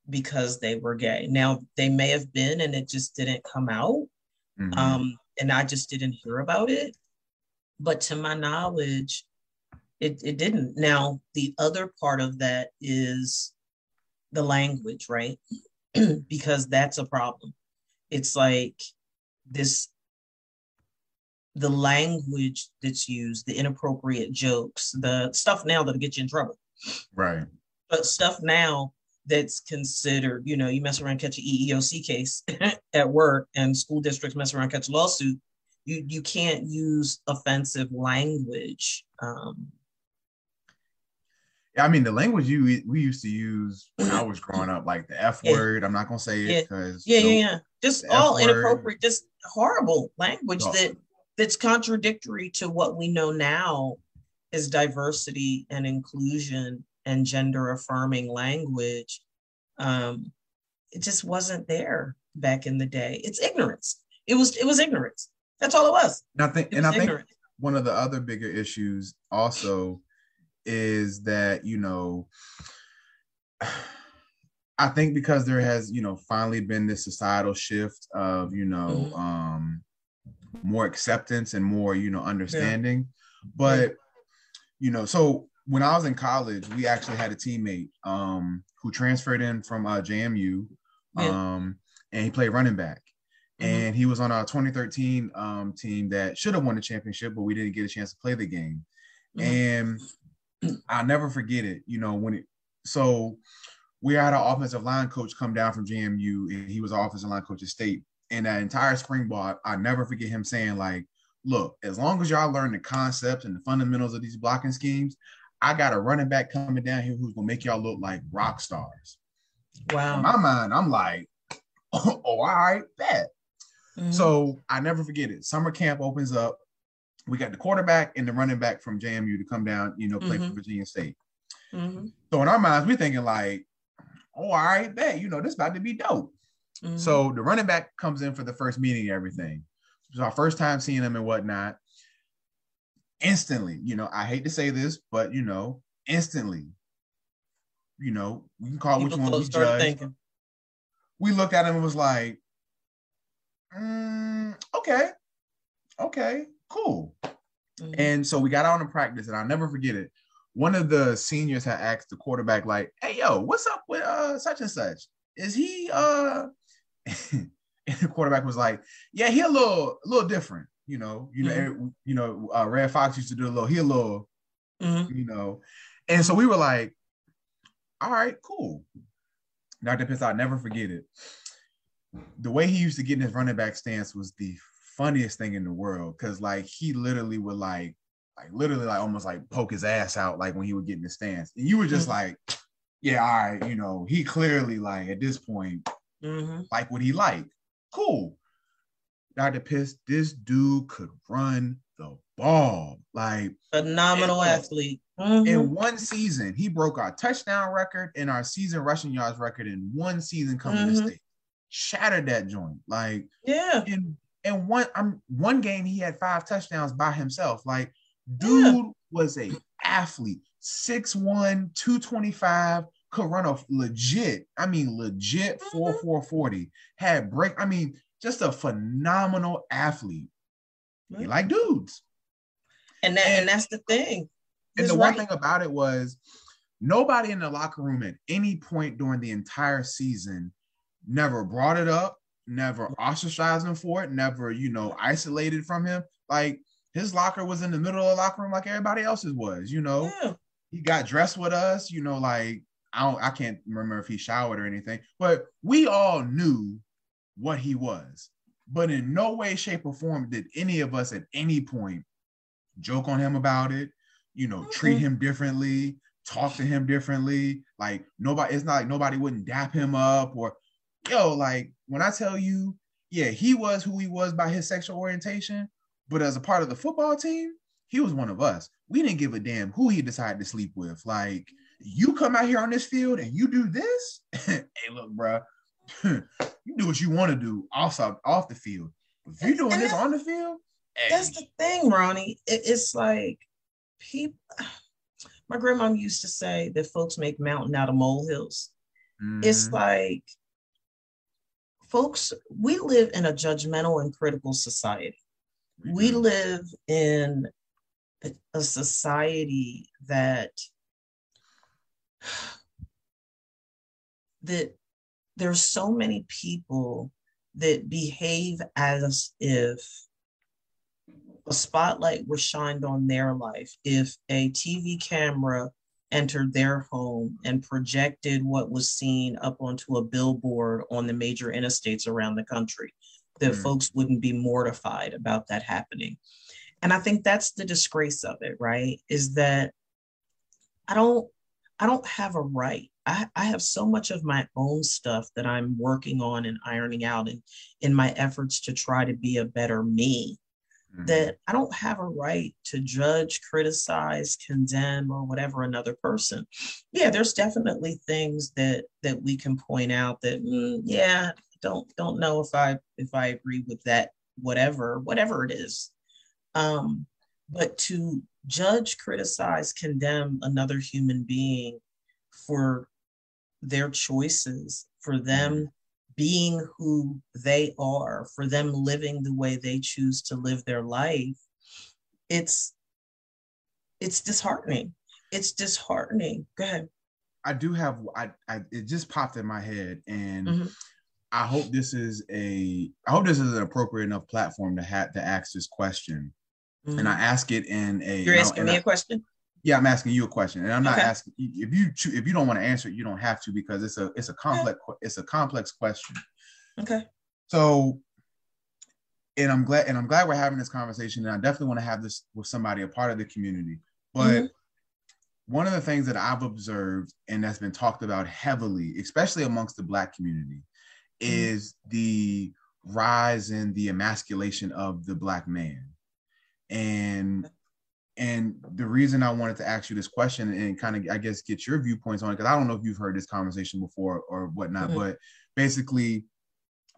because they were gay. Now, they may have been, and it just didn't come out. Mm-hmm. And I just didn't hear about it. But to my knowledge, it didn't. Now, the other part of that is the language, right? Because that's a problem. It's like the language that's used, the inappropriate jokes, the stuff now that'll get you in trouble. Right. But stuff now that's considered, you know, you mess around, catch an EEOC case at work, and school districts mess around, catch a lawsuit. You can't use offensive language. I mean, the language we used to use when I was growing up, like the F word. I'm not gonna say it because just all inappropriate, just horrible language that's contradictory to what we know now is diversity and inclusion and gender affirming language. It just wasn't there back in the day. It's ignorance. It was ignorance. That's all it was. I think one of the other bigger issues also is that, you know, I think because there has, you know, finally been this societal shift of, you know, more acceptance and more, you know, understanding. Yeah. But, you know, so when I was in college, we actually had a teammate who transferred in from JMU, and he played running back. Mm-hmm. And he was on our 2013 team that should have won the championship, but we didn't get a chance to play the game. Mm-hmm. And I'll never forget it, you know, so we had our offensive line coach come down from JMU, and he was our offensive line coach at State. And that entire spring ball, I'll never forget him saying, like, look, as long as y'all learn the concepts and the fundamentals of these blocking schemes, I got a running back coming down here who's going to make y'all look like rock stars. Wow. In my mind, I'm like, oh, all right, bet. Mm-hmm. So I never forget it. Summer camp opens up. We got the quarterback and the running back from JMU to come down, you know, play for Virginia State. Mm-hmm. So in our minds, we're thinking like, oh, all right, bet, you know, this about to be dope. Mm-hmm. So the running back comes in for the first meeting and everything. It was our first time seeing him and whatnot. Instantly, you know, I hate to say this, but, you know, instantly, you know, we can call which one we judge. We looked at him and was like, okay, cool. Mm-hmm. And so we got on to practice, and I'll never forget it. One of the seniors had asked the quarterback, like, hey, yo, what's up with such and such? Is he and the quarterback was like, yeah, he a little different, you know, Red Fox used to do a little, you know. And so we were like, all right, cool. Dr. Pitts, I'll never forget it. The way he used to get in his running back stance was the funniest thing in the world, because like he literally would like almost like poke his ass out, like when he would get in the stance, and you were just like, yeah, all right, you know, he clearly like at this point like what he liked. Cool. Dr. Pitts, this dude could run the ball, like phenomenal athlete. In one season, he broke our touchdown record and our season rushing yards record in one season coming to State. Shattered that joint, like in one game he had 5 touchdowns by himself. Like, dude was a athlete. 6'1", 225, could run a legit 4.40, had break, I mean, just a phenomenal athlete. He liked dudes, and that's the thing. And the one thing about it was nobody in the locker room at any point during the entire season never brought it up, never ostracized him for it, never, you know, isolated from him. Like, his locker was in the middle of the locker room like everybody else's was, you know. Yeah. He got dressed with us, you know, like, I can't remember if he showered or anything, but we all knew what he was. But in no way, shape, or form did any of us at any point joke on him about it, you know, treat him differently, talk to him differently. Like, nobody, it's not like nobody wouldn't dap him up or, yo, like, when I tell you, yeah, he was who he was by his sexual orientation, but as a part of the football team, he was one of us. We didn't give a damn who he decided to sleep with. Like, you come out here on this field and you do this? Hey, look, bro, you do what you want to do off the field. If you're doing this on the field, hey. That's the thing, Ronnie. It's like, people, my grandmom used to say that folks make mountain out of molehills. Mm-hmm. It's like, folks, we live in a judgmental and critical society. Mm-hmm. We live in a society that there's so many people that behave as if a spotlight was shined on their life, if a TV camera entered their home and projected what was seen up onto a billboard on the major interstates around the country, that folks wouldn't be mortified about that happening. And I think that's the disgrace of it, right? Is that I don't have a right. I have so much of my own stuff that I'm working on and ironing out and in my efforts to try to be a better me, that I don't have a right to judge, criticize, condemn, or whatever another person. Yeah, there's definitely things that we can point out that, yeah, don't know if I agree with that, whatever it is. But to judge, criticize, condemn another human being for their choices, for them being who they are, for them living the way they choose to live their life, it's disheartening. It's disheartening. Go ahead. It just popped in my head, and I hope this is an appropriate enough platform to ask this question. And I ask it in a... You're asking me a question? Yeah, I'm asking you a question. And I'm not asking... If you don't want to answer it, you don't have to, because it's a complex question. Okay. So, and I'm glad we're having this conversation, and I definitely want to have this with somebody, a part of the community. But one of the things that I've observed and that's been talked about heavily, especially amongst the Black community, is the rise in the emasculation of the Black man. And the reason I wanted to ask you this question and kind of, I guess, get your viewpoints on it, because I don't know if you've heard this conversation before or whatnot, but basically,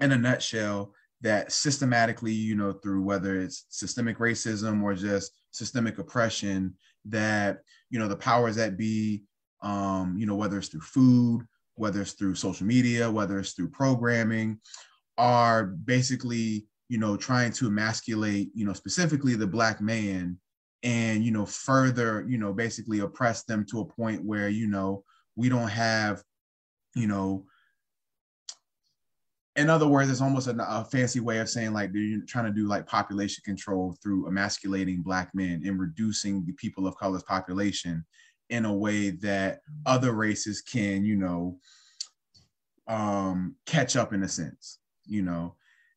in a nutshell, that systematically, you know, through whether it's systemic racism or just systemic oppression, that, you know, the powers that be, you know, whether it's through food, whether it's through social media, whether it's through programming, are basically, you know, trying to emasculate, you know, specifically the Black man, and, you know, further, you know, basically oppress them to a point where, you know, we don't have, you know, in other words, it's almost a fancy way of saying, like, they're trying to do like population control through emasculating Black men and reducing the people of color's population in a way that other races can, you know, catch up, in a sense, you know.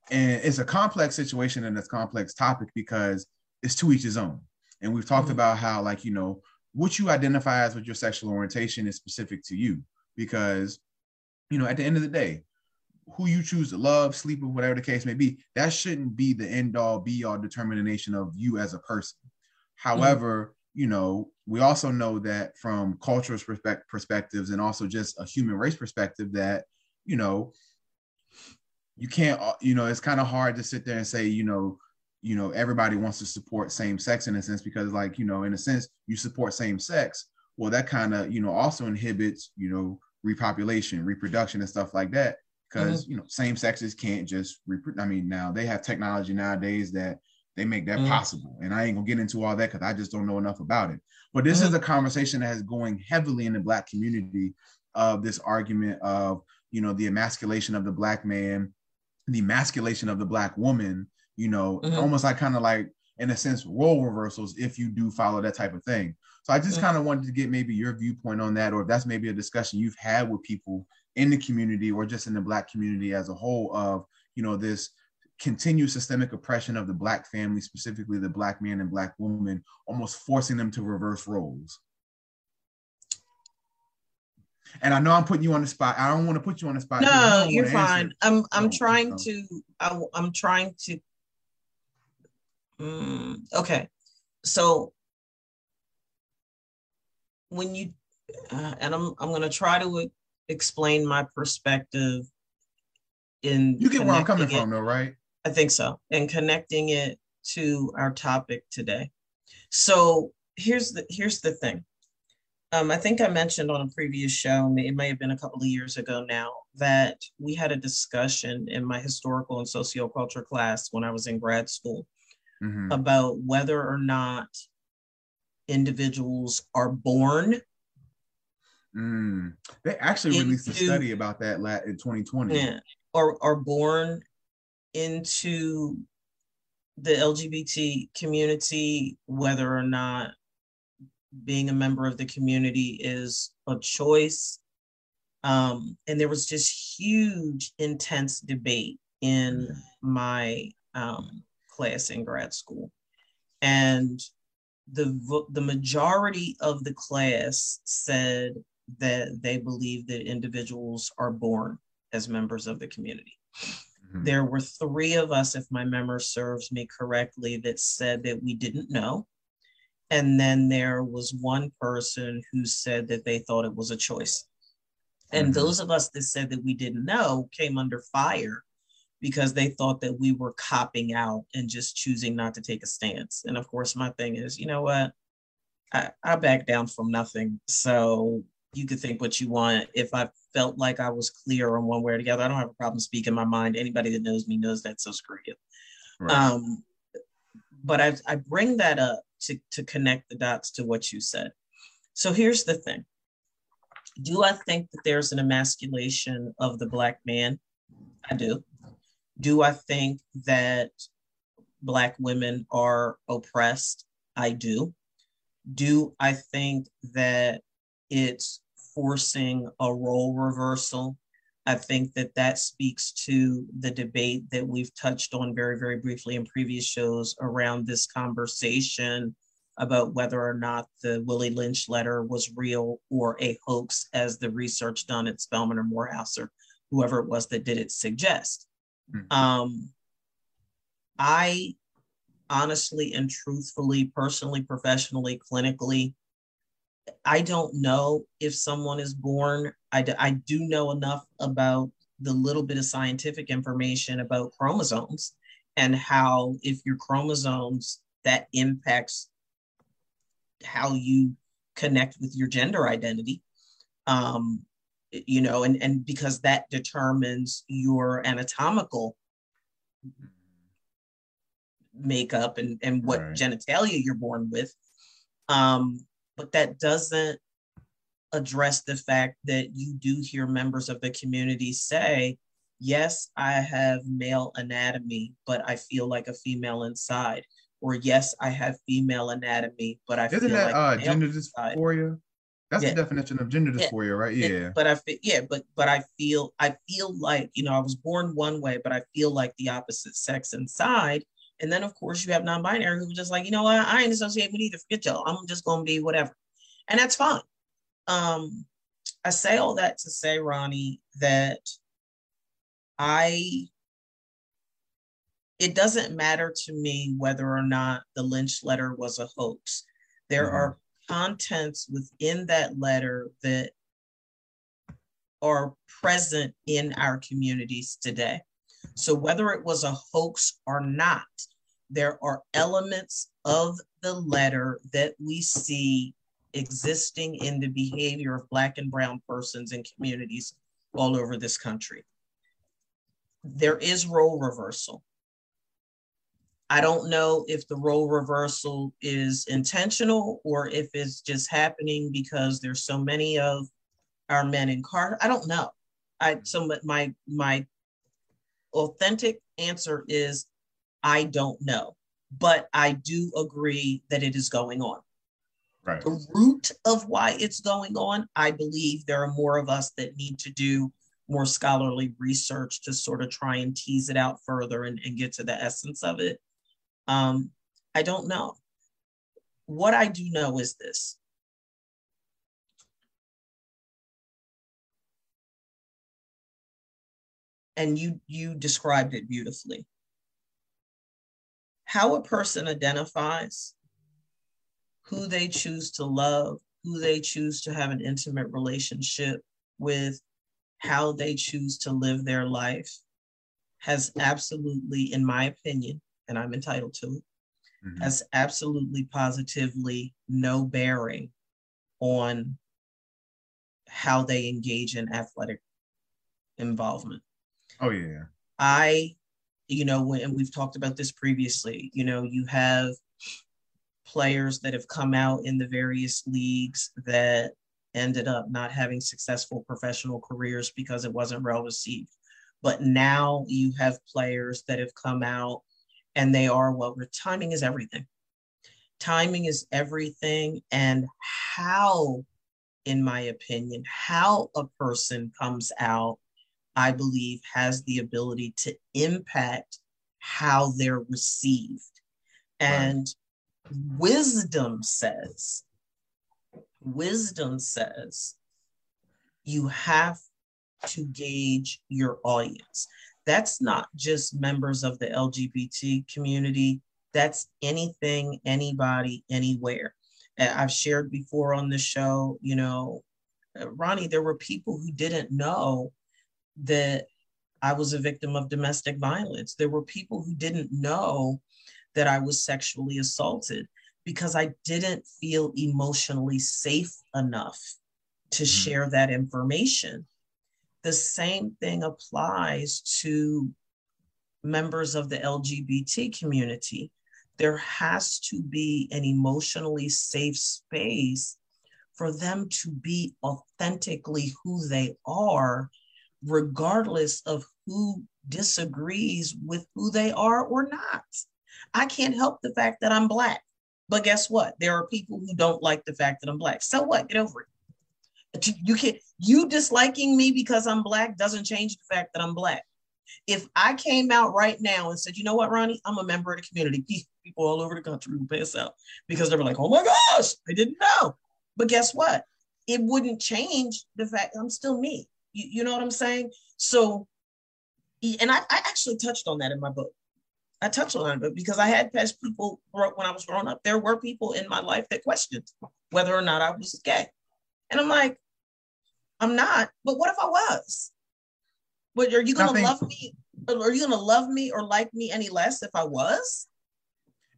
And it's a complex situation and it's a complex topic, because it's to each his own. And we've talked about how, like, you know, what you identify as with your sexual orientation is specific to you, because, you know, at the end of the day, who you choose to love, sleep with, whatever the case may be, that shouldn't be the end all be all determination of you as a person. However, you know, we also know that from cultural perspectives and also just a human race perspective that, you know, you can't, you know, it's kind of hard to sit there and say, you know, everybody wants to support same sex, in a sense, because, like, you know, in a sense, you support same sex. Well, that kind of, you know, also inhibits, you know, repopulation, reproduction and stuff like that, because, you know, same sexes can't just reproduce. I mean, now they have technology nowadays that they make that possible. And I ain't gonna get into all that because I just don't know enough about it. But this is a conversation that is going heavily in the Black community, of this argument of, you know, the emasculation of the Black man, the emasculation of the Black woman, you know, mm-hmm. almost like kind of like, in a sense, role reversals if you do follow that type of thing. So I just kind of wanted to get maybe your viewpoint on that, or if that's maybe a discussion you've had with people in the community or just in the Black community as a whole of, you know, this continued systemic oppression of the Black family, specifically the Black man and Black woman, almost forcing them to reverse roles. And I know I'm putting you on the spot. I don't want to put you on the spot. No, you're fine. I'm trying to. Okay, so when you and I'm going to try to explain my perspective in you get where I'm coming from, though, right? I think so, and connecting it to our topic today. So here's the thing. I think I mentioned on a previous show, it may have been a couple of years ago now, that we had a discussion in my historical and socioculture class when I was in grad school. Mm-hmm. About whether or not individuals are born. They actually released a study about that in 2020. Yeah, or born into the LGBT community, whether or not being a member of the community is a choice. And there was just huge, intense debate in my class in grad school, and the majority of the class said that they believe that individuals are born as members of the community. Mm-hmm. There were three of us, if my memory serves me correctly, that said that we didn't know, and then there was one person who said that they thought it was a choice. And mm-hmm. those of us that said that we didn't know came under fire because they thought that we were copping out and just choosing not to take a stance. And of course, my thing is, you know what? I back down from nothing. So you could think what you want. If I felt like I was clear on one way or the other, I don't have a problem speaking my mind. Anybody that knows me knows that, so screw you. Right. But I bring that up to connect the dots to what you said. So here's the thing. Do I think that there's an emasculation of the Black man? I do. Do I think that Black women are oppressed? I do. Do I think that it's forcing a role reversal? I think that that speaks to the debate that we've touched on very, very briefly in previous shows around this conversation about whether or not the Willie Lynch letter was real or a hoax, as the research done at Spelman or Morehouse or whoever it was that did it suggest. I honestly and truthfully, personally, professionally, clinically, I don't know if someone is born. I do know enough about the little bit of scientific information about chromosomes and how if your chromosomes, that impacts how you connect with your gender identity. You know, and because that determines your anatomical makeup and what right. genitalia you're born with. But that doesn't address the fact that you do hear members of the community say, yes, I have male anatomy, but I feel like a female inside. Or yes, I have female anatomy, but I Isn't feel that, like gender dysphoria? That's the definition of gender dysphoria, right? Yeah. But I feel like, you know, I was born one way, but I feel like the opposite sex inside. And then of course you have non-binary who are just like, you know what, I ain't associated with either. Forget y'all. I'm just gonna be whatever. And that's fine. I say all that to say, Ronnie, that it doesn't matter to me whether or not the Lynch letter was a hoax. There mm-hmm. are contents within that letter that are present in our communities today. So whether it was a hoax or not, there are elements of the letter that we see existing in the behavior of Black and brown persons in communities all over this country. There is role reversal. I don't know if the role reversal is intentional or if it's just happening because there's so many of our men incarcerated. I don't know. So my authentic answer is, I don't know, but I do agree that it is going on. Right. The root of why it's going on, I believe there are more of us that need to do more scholarly research to sort of try and tease it out further and get to the essence of it. I don't know. What I do know is this. And you described it beautifully. How a person identifies, who they choose to love, who they choose to have an intimate relationship with, how they choose to live their life has absolutely, in my opinion, and I'm entitled to it, mm-hmm. has absolutely positively no bearing on how they engage in athletic involvement. Oh, yeah. And we've talked about this previously, you have players that have come out in the various leagues that ended up not having successful professional careers because it wasn't well received. But now you have players that have come out and they are, well, timing is everything. Timing is everything. And how, in my opinion, how a person comes out, I believe, has the ability to impact how they're received. And right. Wisdom says you have to gauge your audience. That's not just members of the LGBT community. That's anything, anybody, anywhere. I've shared before on the show, Ronnie, there were people who didn't know that I was a victim of domestic violence. There were people who didn't know that I was sexually assaulted because I didn't feel emotionally safe enough to share that information. The same thing applies to members of the LGBT community. There has to be an emotionally safe space for them to be authentically who they are, regardless of who disagrees with who they are or not. I can't help the fact that I'm Black, but guess what? There are people who don't like the fact that I'm Black. So what? Get over it. You disliking me because I'm Black doesn't change the fact that I'm Black. If I came out right now and said, you know what, Ronnie, I'm a member of the community, people all over the country would pass out because they were like, oh my gosh, I didn't know. But guess what? It wouldn't change the fact that I'm still me. You know what I'm saying? So, and I actually touched on that in my book. I touched on it because I had past people when I was growing up. There were people in my life that questioned whether or not I was gay. And I'm like, I'm not, but what if I was? But are you going to love me? Are you going to love me or like me any less if I was?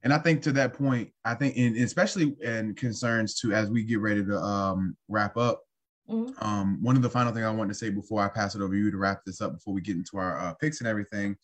And I think to that point, I think, and especially in concerns to, as we get ready to wrap up, mm-hmm. One of the final things I want to say before I pass it over to you to wrap this up, before we get into our picks and everything,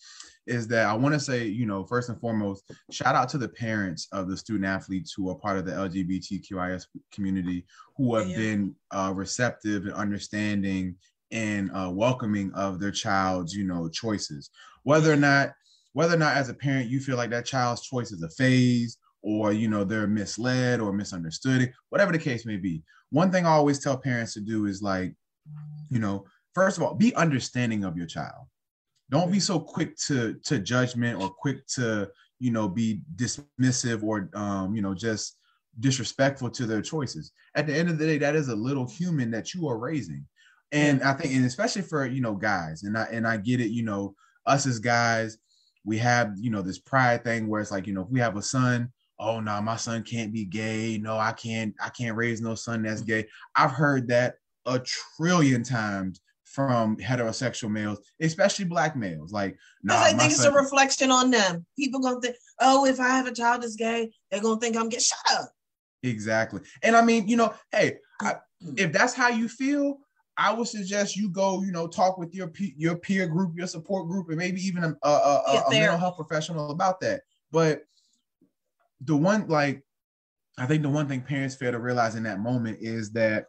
is that I want to say, first and foremost, shout out to the parents of the student athletes who are part of the LGBTQIA community, who have been receptive and understanding and welcoming of their child's, choices. Whether or not as a parent, you feel like that child's choice is a phase, or, they're misled or misunderstood, whatever the case may be. One thing I always tell parents to do is first of all, be understanding of your child. Don't be so quick to judgment or quick to, be dismissive or, just disrespectful to their choices. At the end of the day, that is a little human that you are raising. And I think, and especially for, guys, and I get it, us as guys, we have, this pride thing where it's like, if we have a son, oh no, my son can't be gay. No, I can't raise no son that's gay. I've heard that a trillion times from heterosexual males, especially Black males. Like, no, I think it's a reflection on them. People gonna think, oh, if I have a child that's gay, they're gonna think I'm gay. Shut up. Exactly. And I mean, hey, if that's how you feel, I would suggest you go, talk with your peer group, your support group, and maybe even a mental health professional about that. But I think the one thing parents fail to realize in that moment is that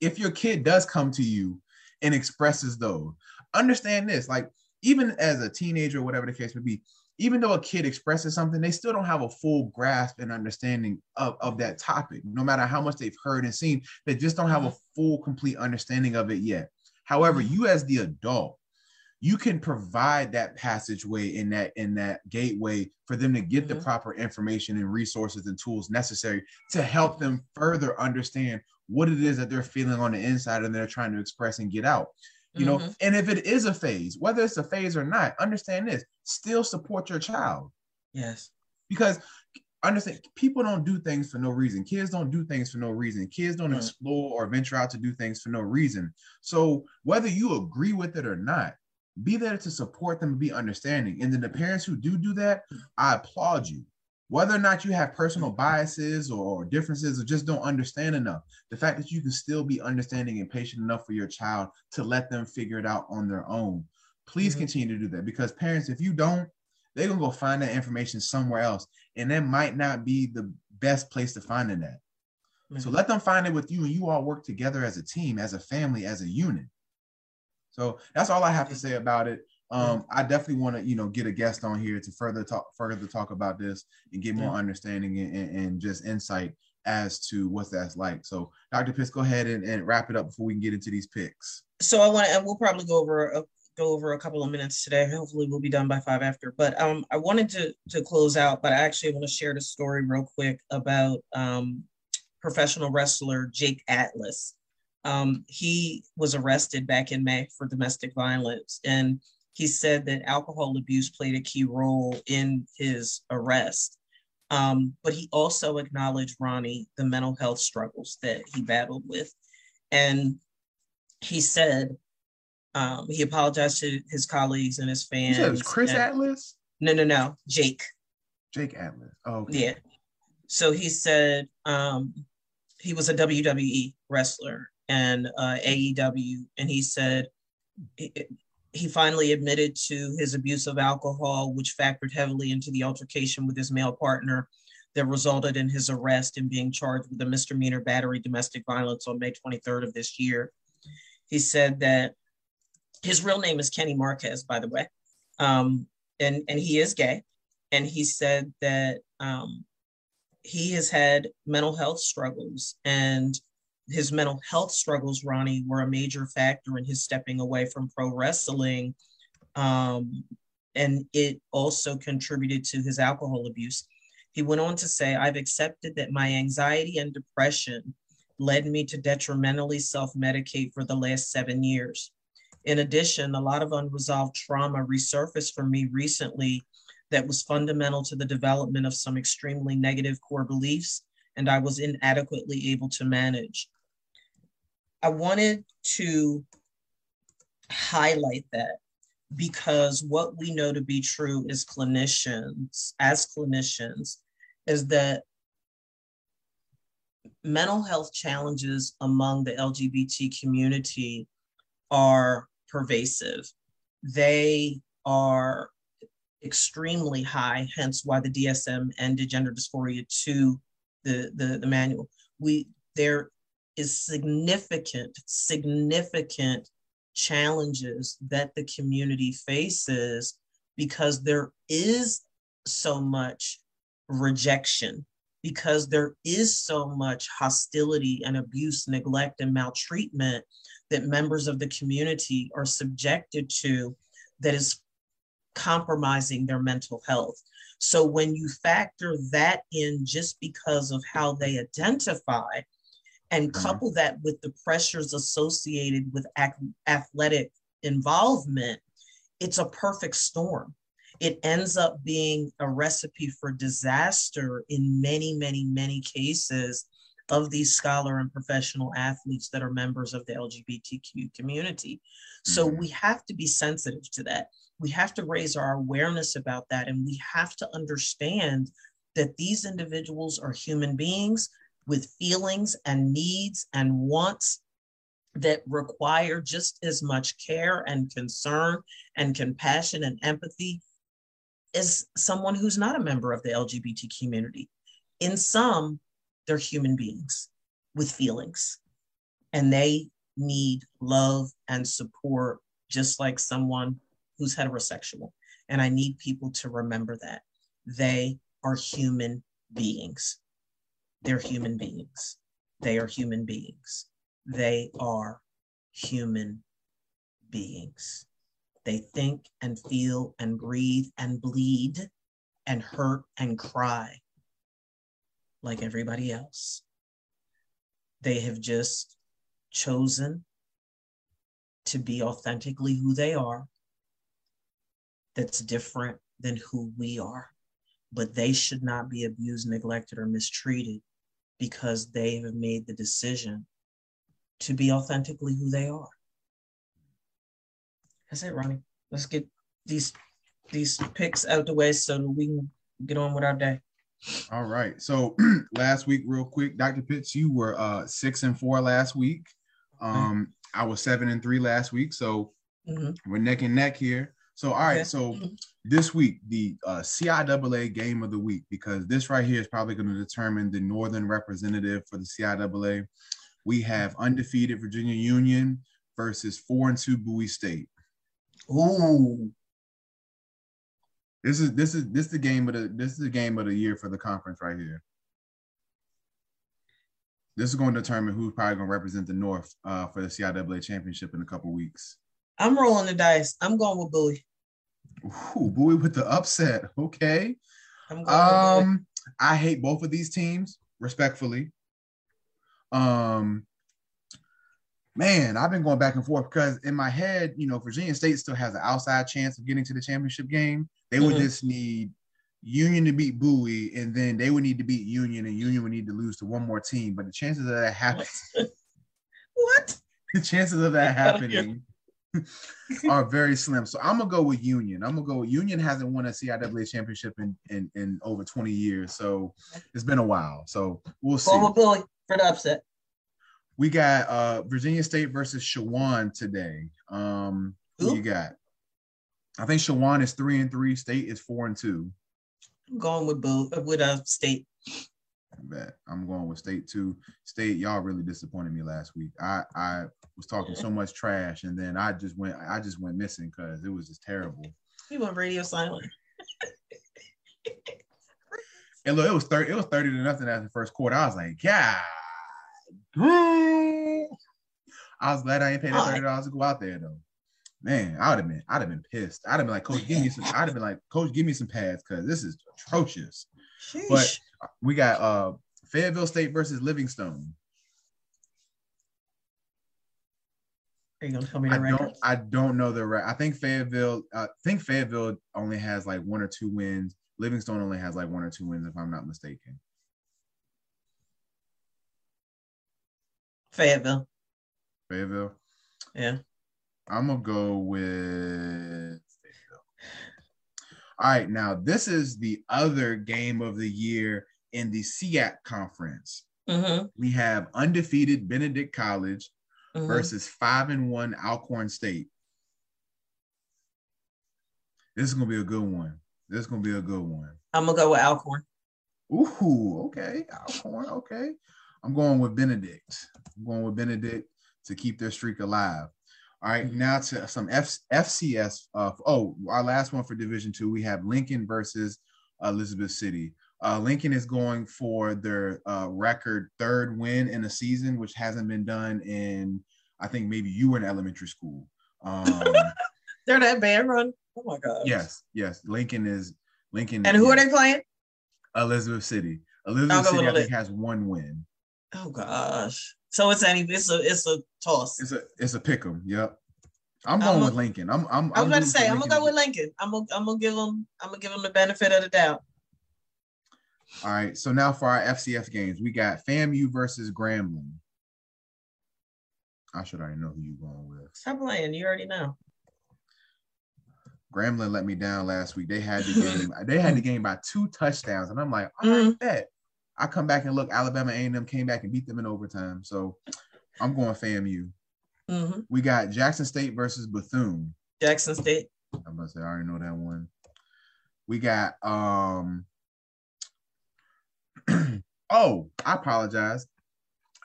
if your kid does come to you and expresses those, understand this, like, even as a teenager or whatever the case may be, even though a kid expresses something, they still don't have a full grasp and understanding of that topic, no matter how much they've heard and seen. They just don't have a full, complete understanding of it yet. However, you as the adult, you can provide that passageway in that gateway for them to get the proper information and resources and tools necessary to help them further understand what it is that they're feeling on the inside and they're trying to express and get out. You know, and if it is a phase, whether it's a phase or not, understand this, still support your child. Yes. Because understand, people don't do things for no reason. Kids don't do things for no reason. Kids don't explore or venture out to do things for no reason. So whether you agree with it or not, be there to support them and be understanding. And then the parents who do that, I applaud you. Whether or not you have personal biases or differences or just don't understand enough, the fact that you can still be understanding and patient enough for your child to let them figure it out on their own, please continue to do that. Because parents, if you don't, they're going to go find that information somewhere else. And that might not be the best place to find it at. Mm-hmm. So let them find it with you and you all work together as a team, as a family, as a unit. So that's all I have to say about it. I definitely want to, get a guest on here to further talk about this and get more understanding and just insight as to what that's like. So Dr. Pitts, go ahead and wrap it up before we can get into these picks. So we'll probably go over a couple of minutes today. Hopefully we'll be done by 5 after, but I wanted to close out, but I actually want to share the story real quick about professional wrestler Jake Atlas. He was arrested back in May for domestic violence, and he said that alcohol abuse played a key role in his arrest. But he also acknowledged, Ronnie, the mental health struggles that he battled with. And he said, he apologized to his colleagues and his fans. You said it was Chris Atlas? No, Jake. Jake Atlas. Oh, okay. Yeah. So he said he was a WWE wrestler and AEW. And he said, he finally admitted to his abuse of alcohol, which factored heavily into the altercation with his male partner that resulted in his arrest and being charged with a misdemeanor battery domestic violence on May 23rd of this year. He said that his real name is Kenny Marquez, by the way, and he is gay. And he said that he has had mental health struggles, and his mental health struggles, Ronnie, were a major factor in his stepping away from pro wrestling. And it also contributed to his alcohol abuse. He went on to say, I've accepted that my anxiety and depression led me to detrimentally self-medicate for the last 7 years. In addition, a lot of unresolved trauma resurfaced for me recently that was fundamental to the development of some extremely negative core beliefs, and I was inadequately able to manage. I wanted to highlight that because what we know to be true as clinicians, is that mental health challenges among the LGBT community are pervasive. They are extremely high, hence why the DSM and the Gender Dysphoria 2, the manual. There is significant challenges that the community faces because there is so much rejection, because there is so much hostility and abuse, neglect, and maltreatment that members of the community are subjected to that is compromising their mental health. So when you factor that in just because of how they identify and couple that with the pressures associated with athletic involvement, it's a perfect storm. It ends up being a recipe for disaster in many, many, many cases of these scholar and professional athletes that are members of the LGBTQ community. So we have to be sensitive to that. We have to raise our awareness about that. And we have to understand that these individuals are human beings with feelings and needs and wants that require just as much care and concern and compassion and empathy as someone who's not a member of the LGBT community. In sum, they're human beings with feelings, and they need love and support just like someone who's heterosexual. And I need people to remember that. They are human beings. They're human beings. They are human beings. They are human beings. They think and feel and breathe and bleed and hurt and cry like everybody else. They have just chosen to be authentically who they are. That's different than who we are, but they should not be abused, neglected, or mistreated because they have made the decision to be authentically who they are. That's it, Ronnie. Let's get these picks out the way so that we can get on with our day. All right. So last week, real quick, Dr. Pitts, you were 6-4 last week. I was 7-3 last week. So we're neck and neck here. So, all right. So this week, the CIAA game of the week, because this right here is probably going to determine the Northern representative for the CIAA. We have undefeated Virginia Union versus 4-2 Bowie State. Ooh. This is the game of the year for the conference right here. This is going to determine who's probably going to represent the North for the CIAA championship in a couple weeks. I'm rolling the dice. I'm going with Bowie. Ooh, Bowie with the upset. Okay. I'm going with Bowie. I hate both of these teams, respectfully. Man, I've been going back and forth because in my head, you know, Virginia State still has an outside chance of getting to the championship game. They would just need Union to beat Bowie, and then they would need to beat Union, and Union would need to lose to one more team. But the chances of that happening, the chances of that happening are very slim. So I'm gonna go with Union. Union hasn't won a CIAA championship in over 20 years, so it's been a while. So we'll see. Well, Billy for the upset. We got Virginia State versus Shawan today. Who you got? I think Shawan is 3-3. State is 4-2. I'm going with State. I bet. I'm going with State too. State, y'all really disappointed me last week. I was talking so much trash, and then I just went missing because it was just terrible. We went radio silent. And look, it was 30-0 after the first quarter. I was like, God. I was glad I ain't paid that $30 to go out there though. Man, I'd have been pissed. I'd have been like, Coach, give me some pads because this is atrocious. Sheesh. But we got Fayetteville State versus Livingstone. Are you gonna tell me the record? I don't know the record. I think Fayetteville only has like one or two wins. Livingstone only has like one or two wins, if I'm not mistaken. Fayetteville. Yeah. I'm going to go with Fayetteville. All right. Now, this is the other game of the year in the SEAC conference. Mm-hmm. We have undefeated Benedict College versus 5-1 Alcorn State. This is going to be a good one. I'm going to go with Alcorn. Ooh, okay. Alcorn, okay. I'm going with Benedict to keep their streak alive. All right, now to some FCS. Our last one for Division II, we have Lincoln versus Elizabeth City. Lincoln is going for their record third win in a season, which hasn't been done in, I think maybe you were in elementary school. They're that bad, Ron? Oh my God. Yes. Lincoln. And who are they playing? Elizabeth City. Elizabeth City, I think, has one win. Oh gosh! So it's a toss. It's a pick'em. Yep. I'm going with Lincoln. I'm going to say I'm going to go with Lincoln. I'm gonna give them the benefit of the doubt. All right. So now for our FCF games, we got FAMU versus Grambling. I should already know who you're going with. Stop playing. You already know. Grambling let me down last week. They had the game. They had the game by 2 touchdowns, and I'm like, I bet. I come back and look, Alabama A&M came back and beat them in overtime. So I'm going FAMU. Mm-hmm. We got Jackson State versus Bethune. Jackson State. I must say, I already know that one. We got, I apologize.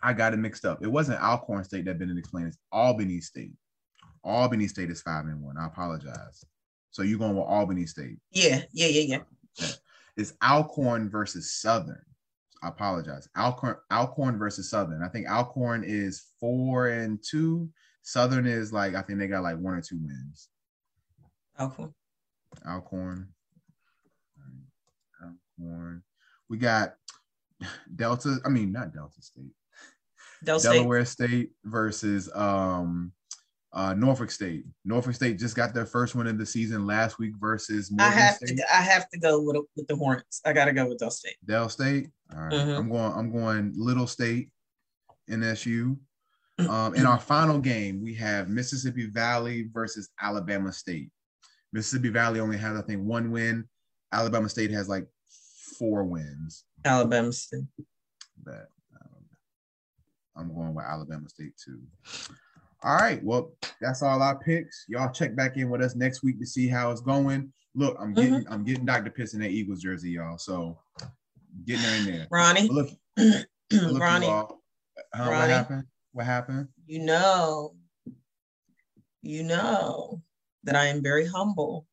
I got it mixed up. It wasn't Alcorn State that Benedict explained. It's Albany State. Albany State is 5-1. I apologize. So you're going with Albany State? Yeah. It's Alcorn versus Southern. I apologize. Alcorn versus Southern. I think Alcorn is 4-2. Southern is like, I think they got like 1 or 2 wins. Alcorn. We got Delaware State versus Norfolk State. Norfolk State just got their first win of the season last week versus Morgan State. I have to go with the Hornets. I gotta go with Del State. Del State. All right. Mm-hmm. I'm going Little State, NSU. In our final game, we have Mississippi Valley versus Alabama State. Mississippi Valley only has, I think, 1 win. Alabama State has like 4 wins. Alabama State. But I'm going with Alabama State too. All right. Well, that's all our picks. Y'all check back in with us next week to see how it's going. Look, I'm getting Dr. Pitts in that Eagles jersey, y'all. So getting her in there. Ronnie. Ronnie. Ronnie. What happened? You know that I am very humble.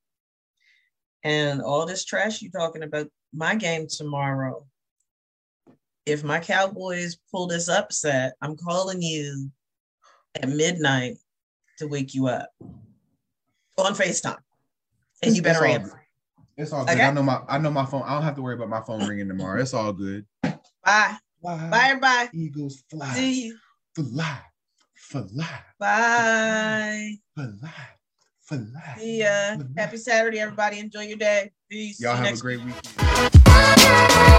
And all this trash you're talking about, my game tomorrow, if my Cowboys pull this upset, I'm calling you at midnight to wake you up on FaceTime. And you better answer. It's all good. Okay? I know my phone. I don't have to worry about my phone ringing tomorrow. It's all good. Bye, everybody. Eagles fly. See you. For life. Bye. For life. Yeah. Happy Saturday, everybody. Enjoy your day. Peace. Y'all have a great weekend.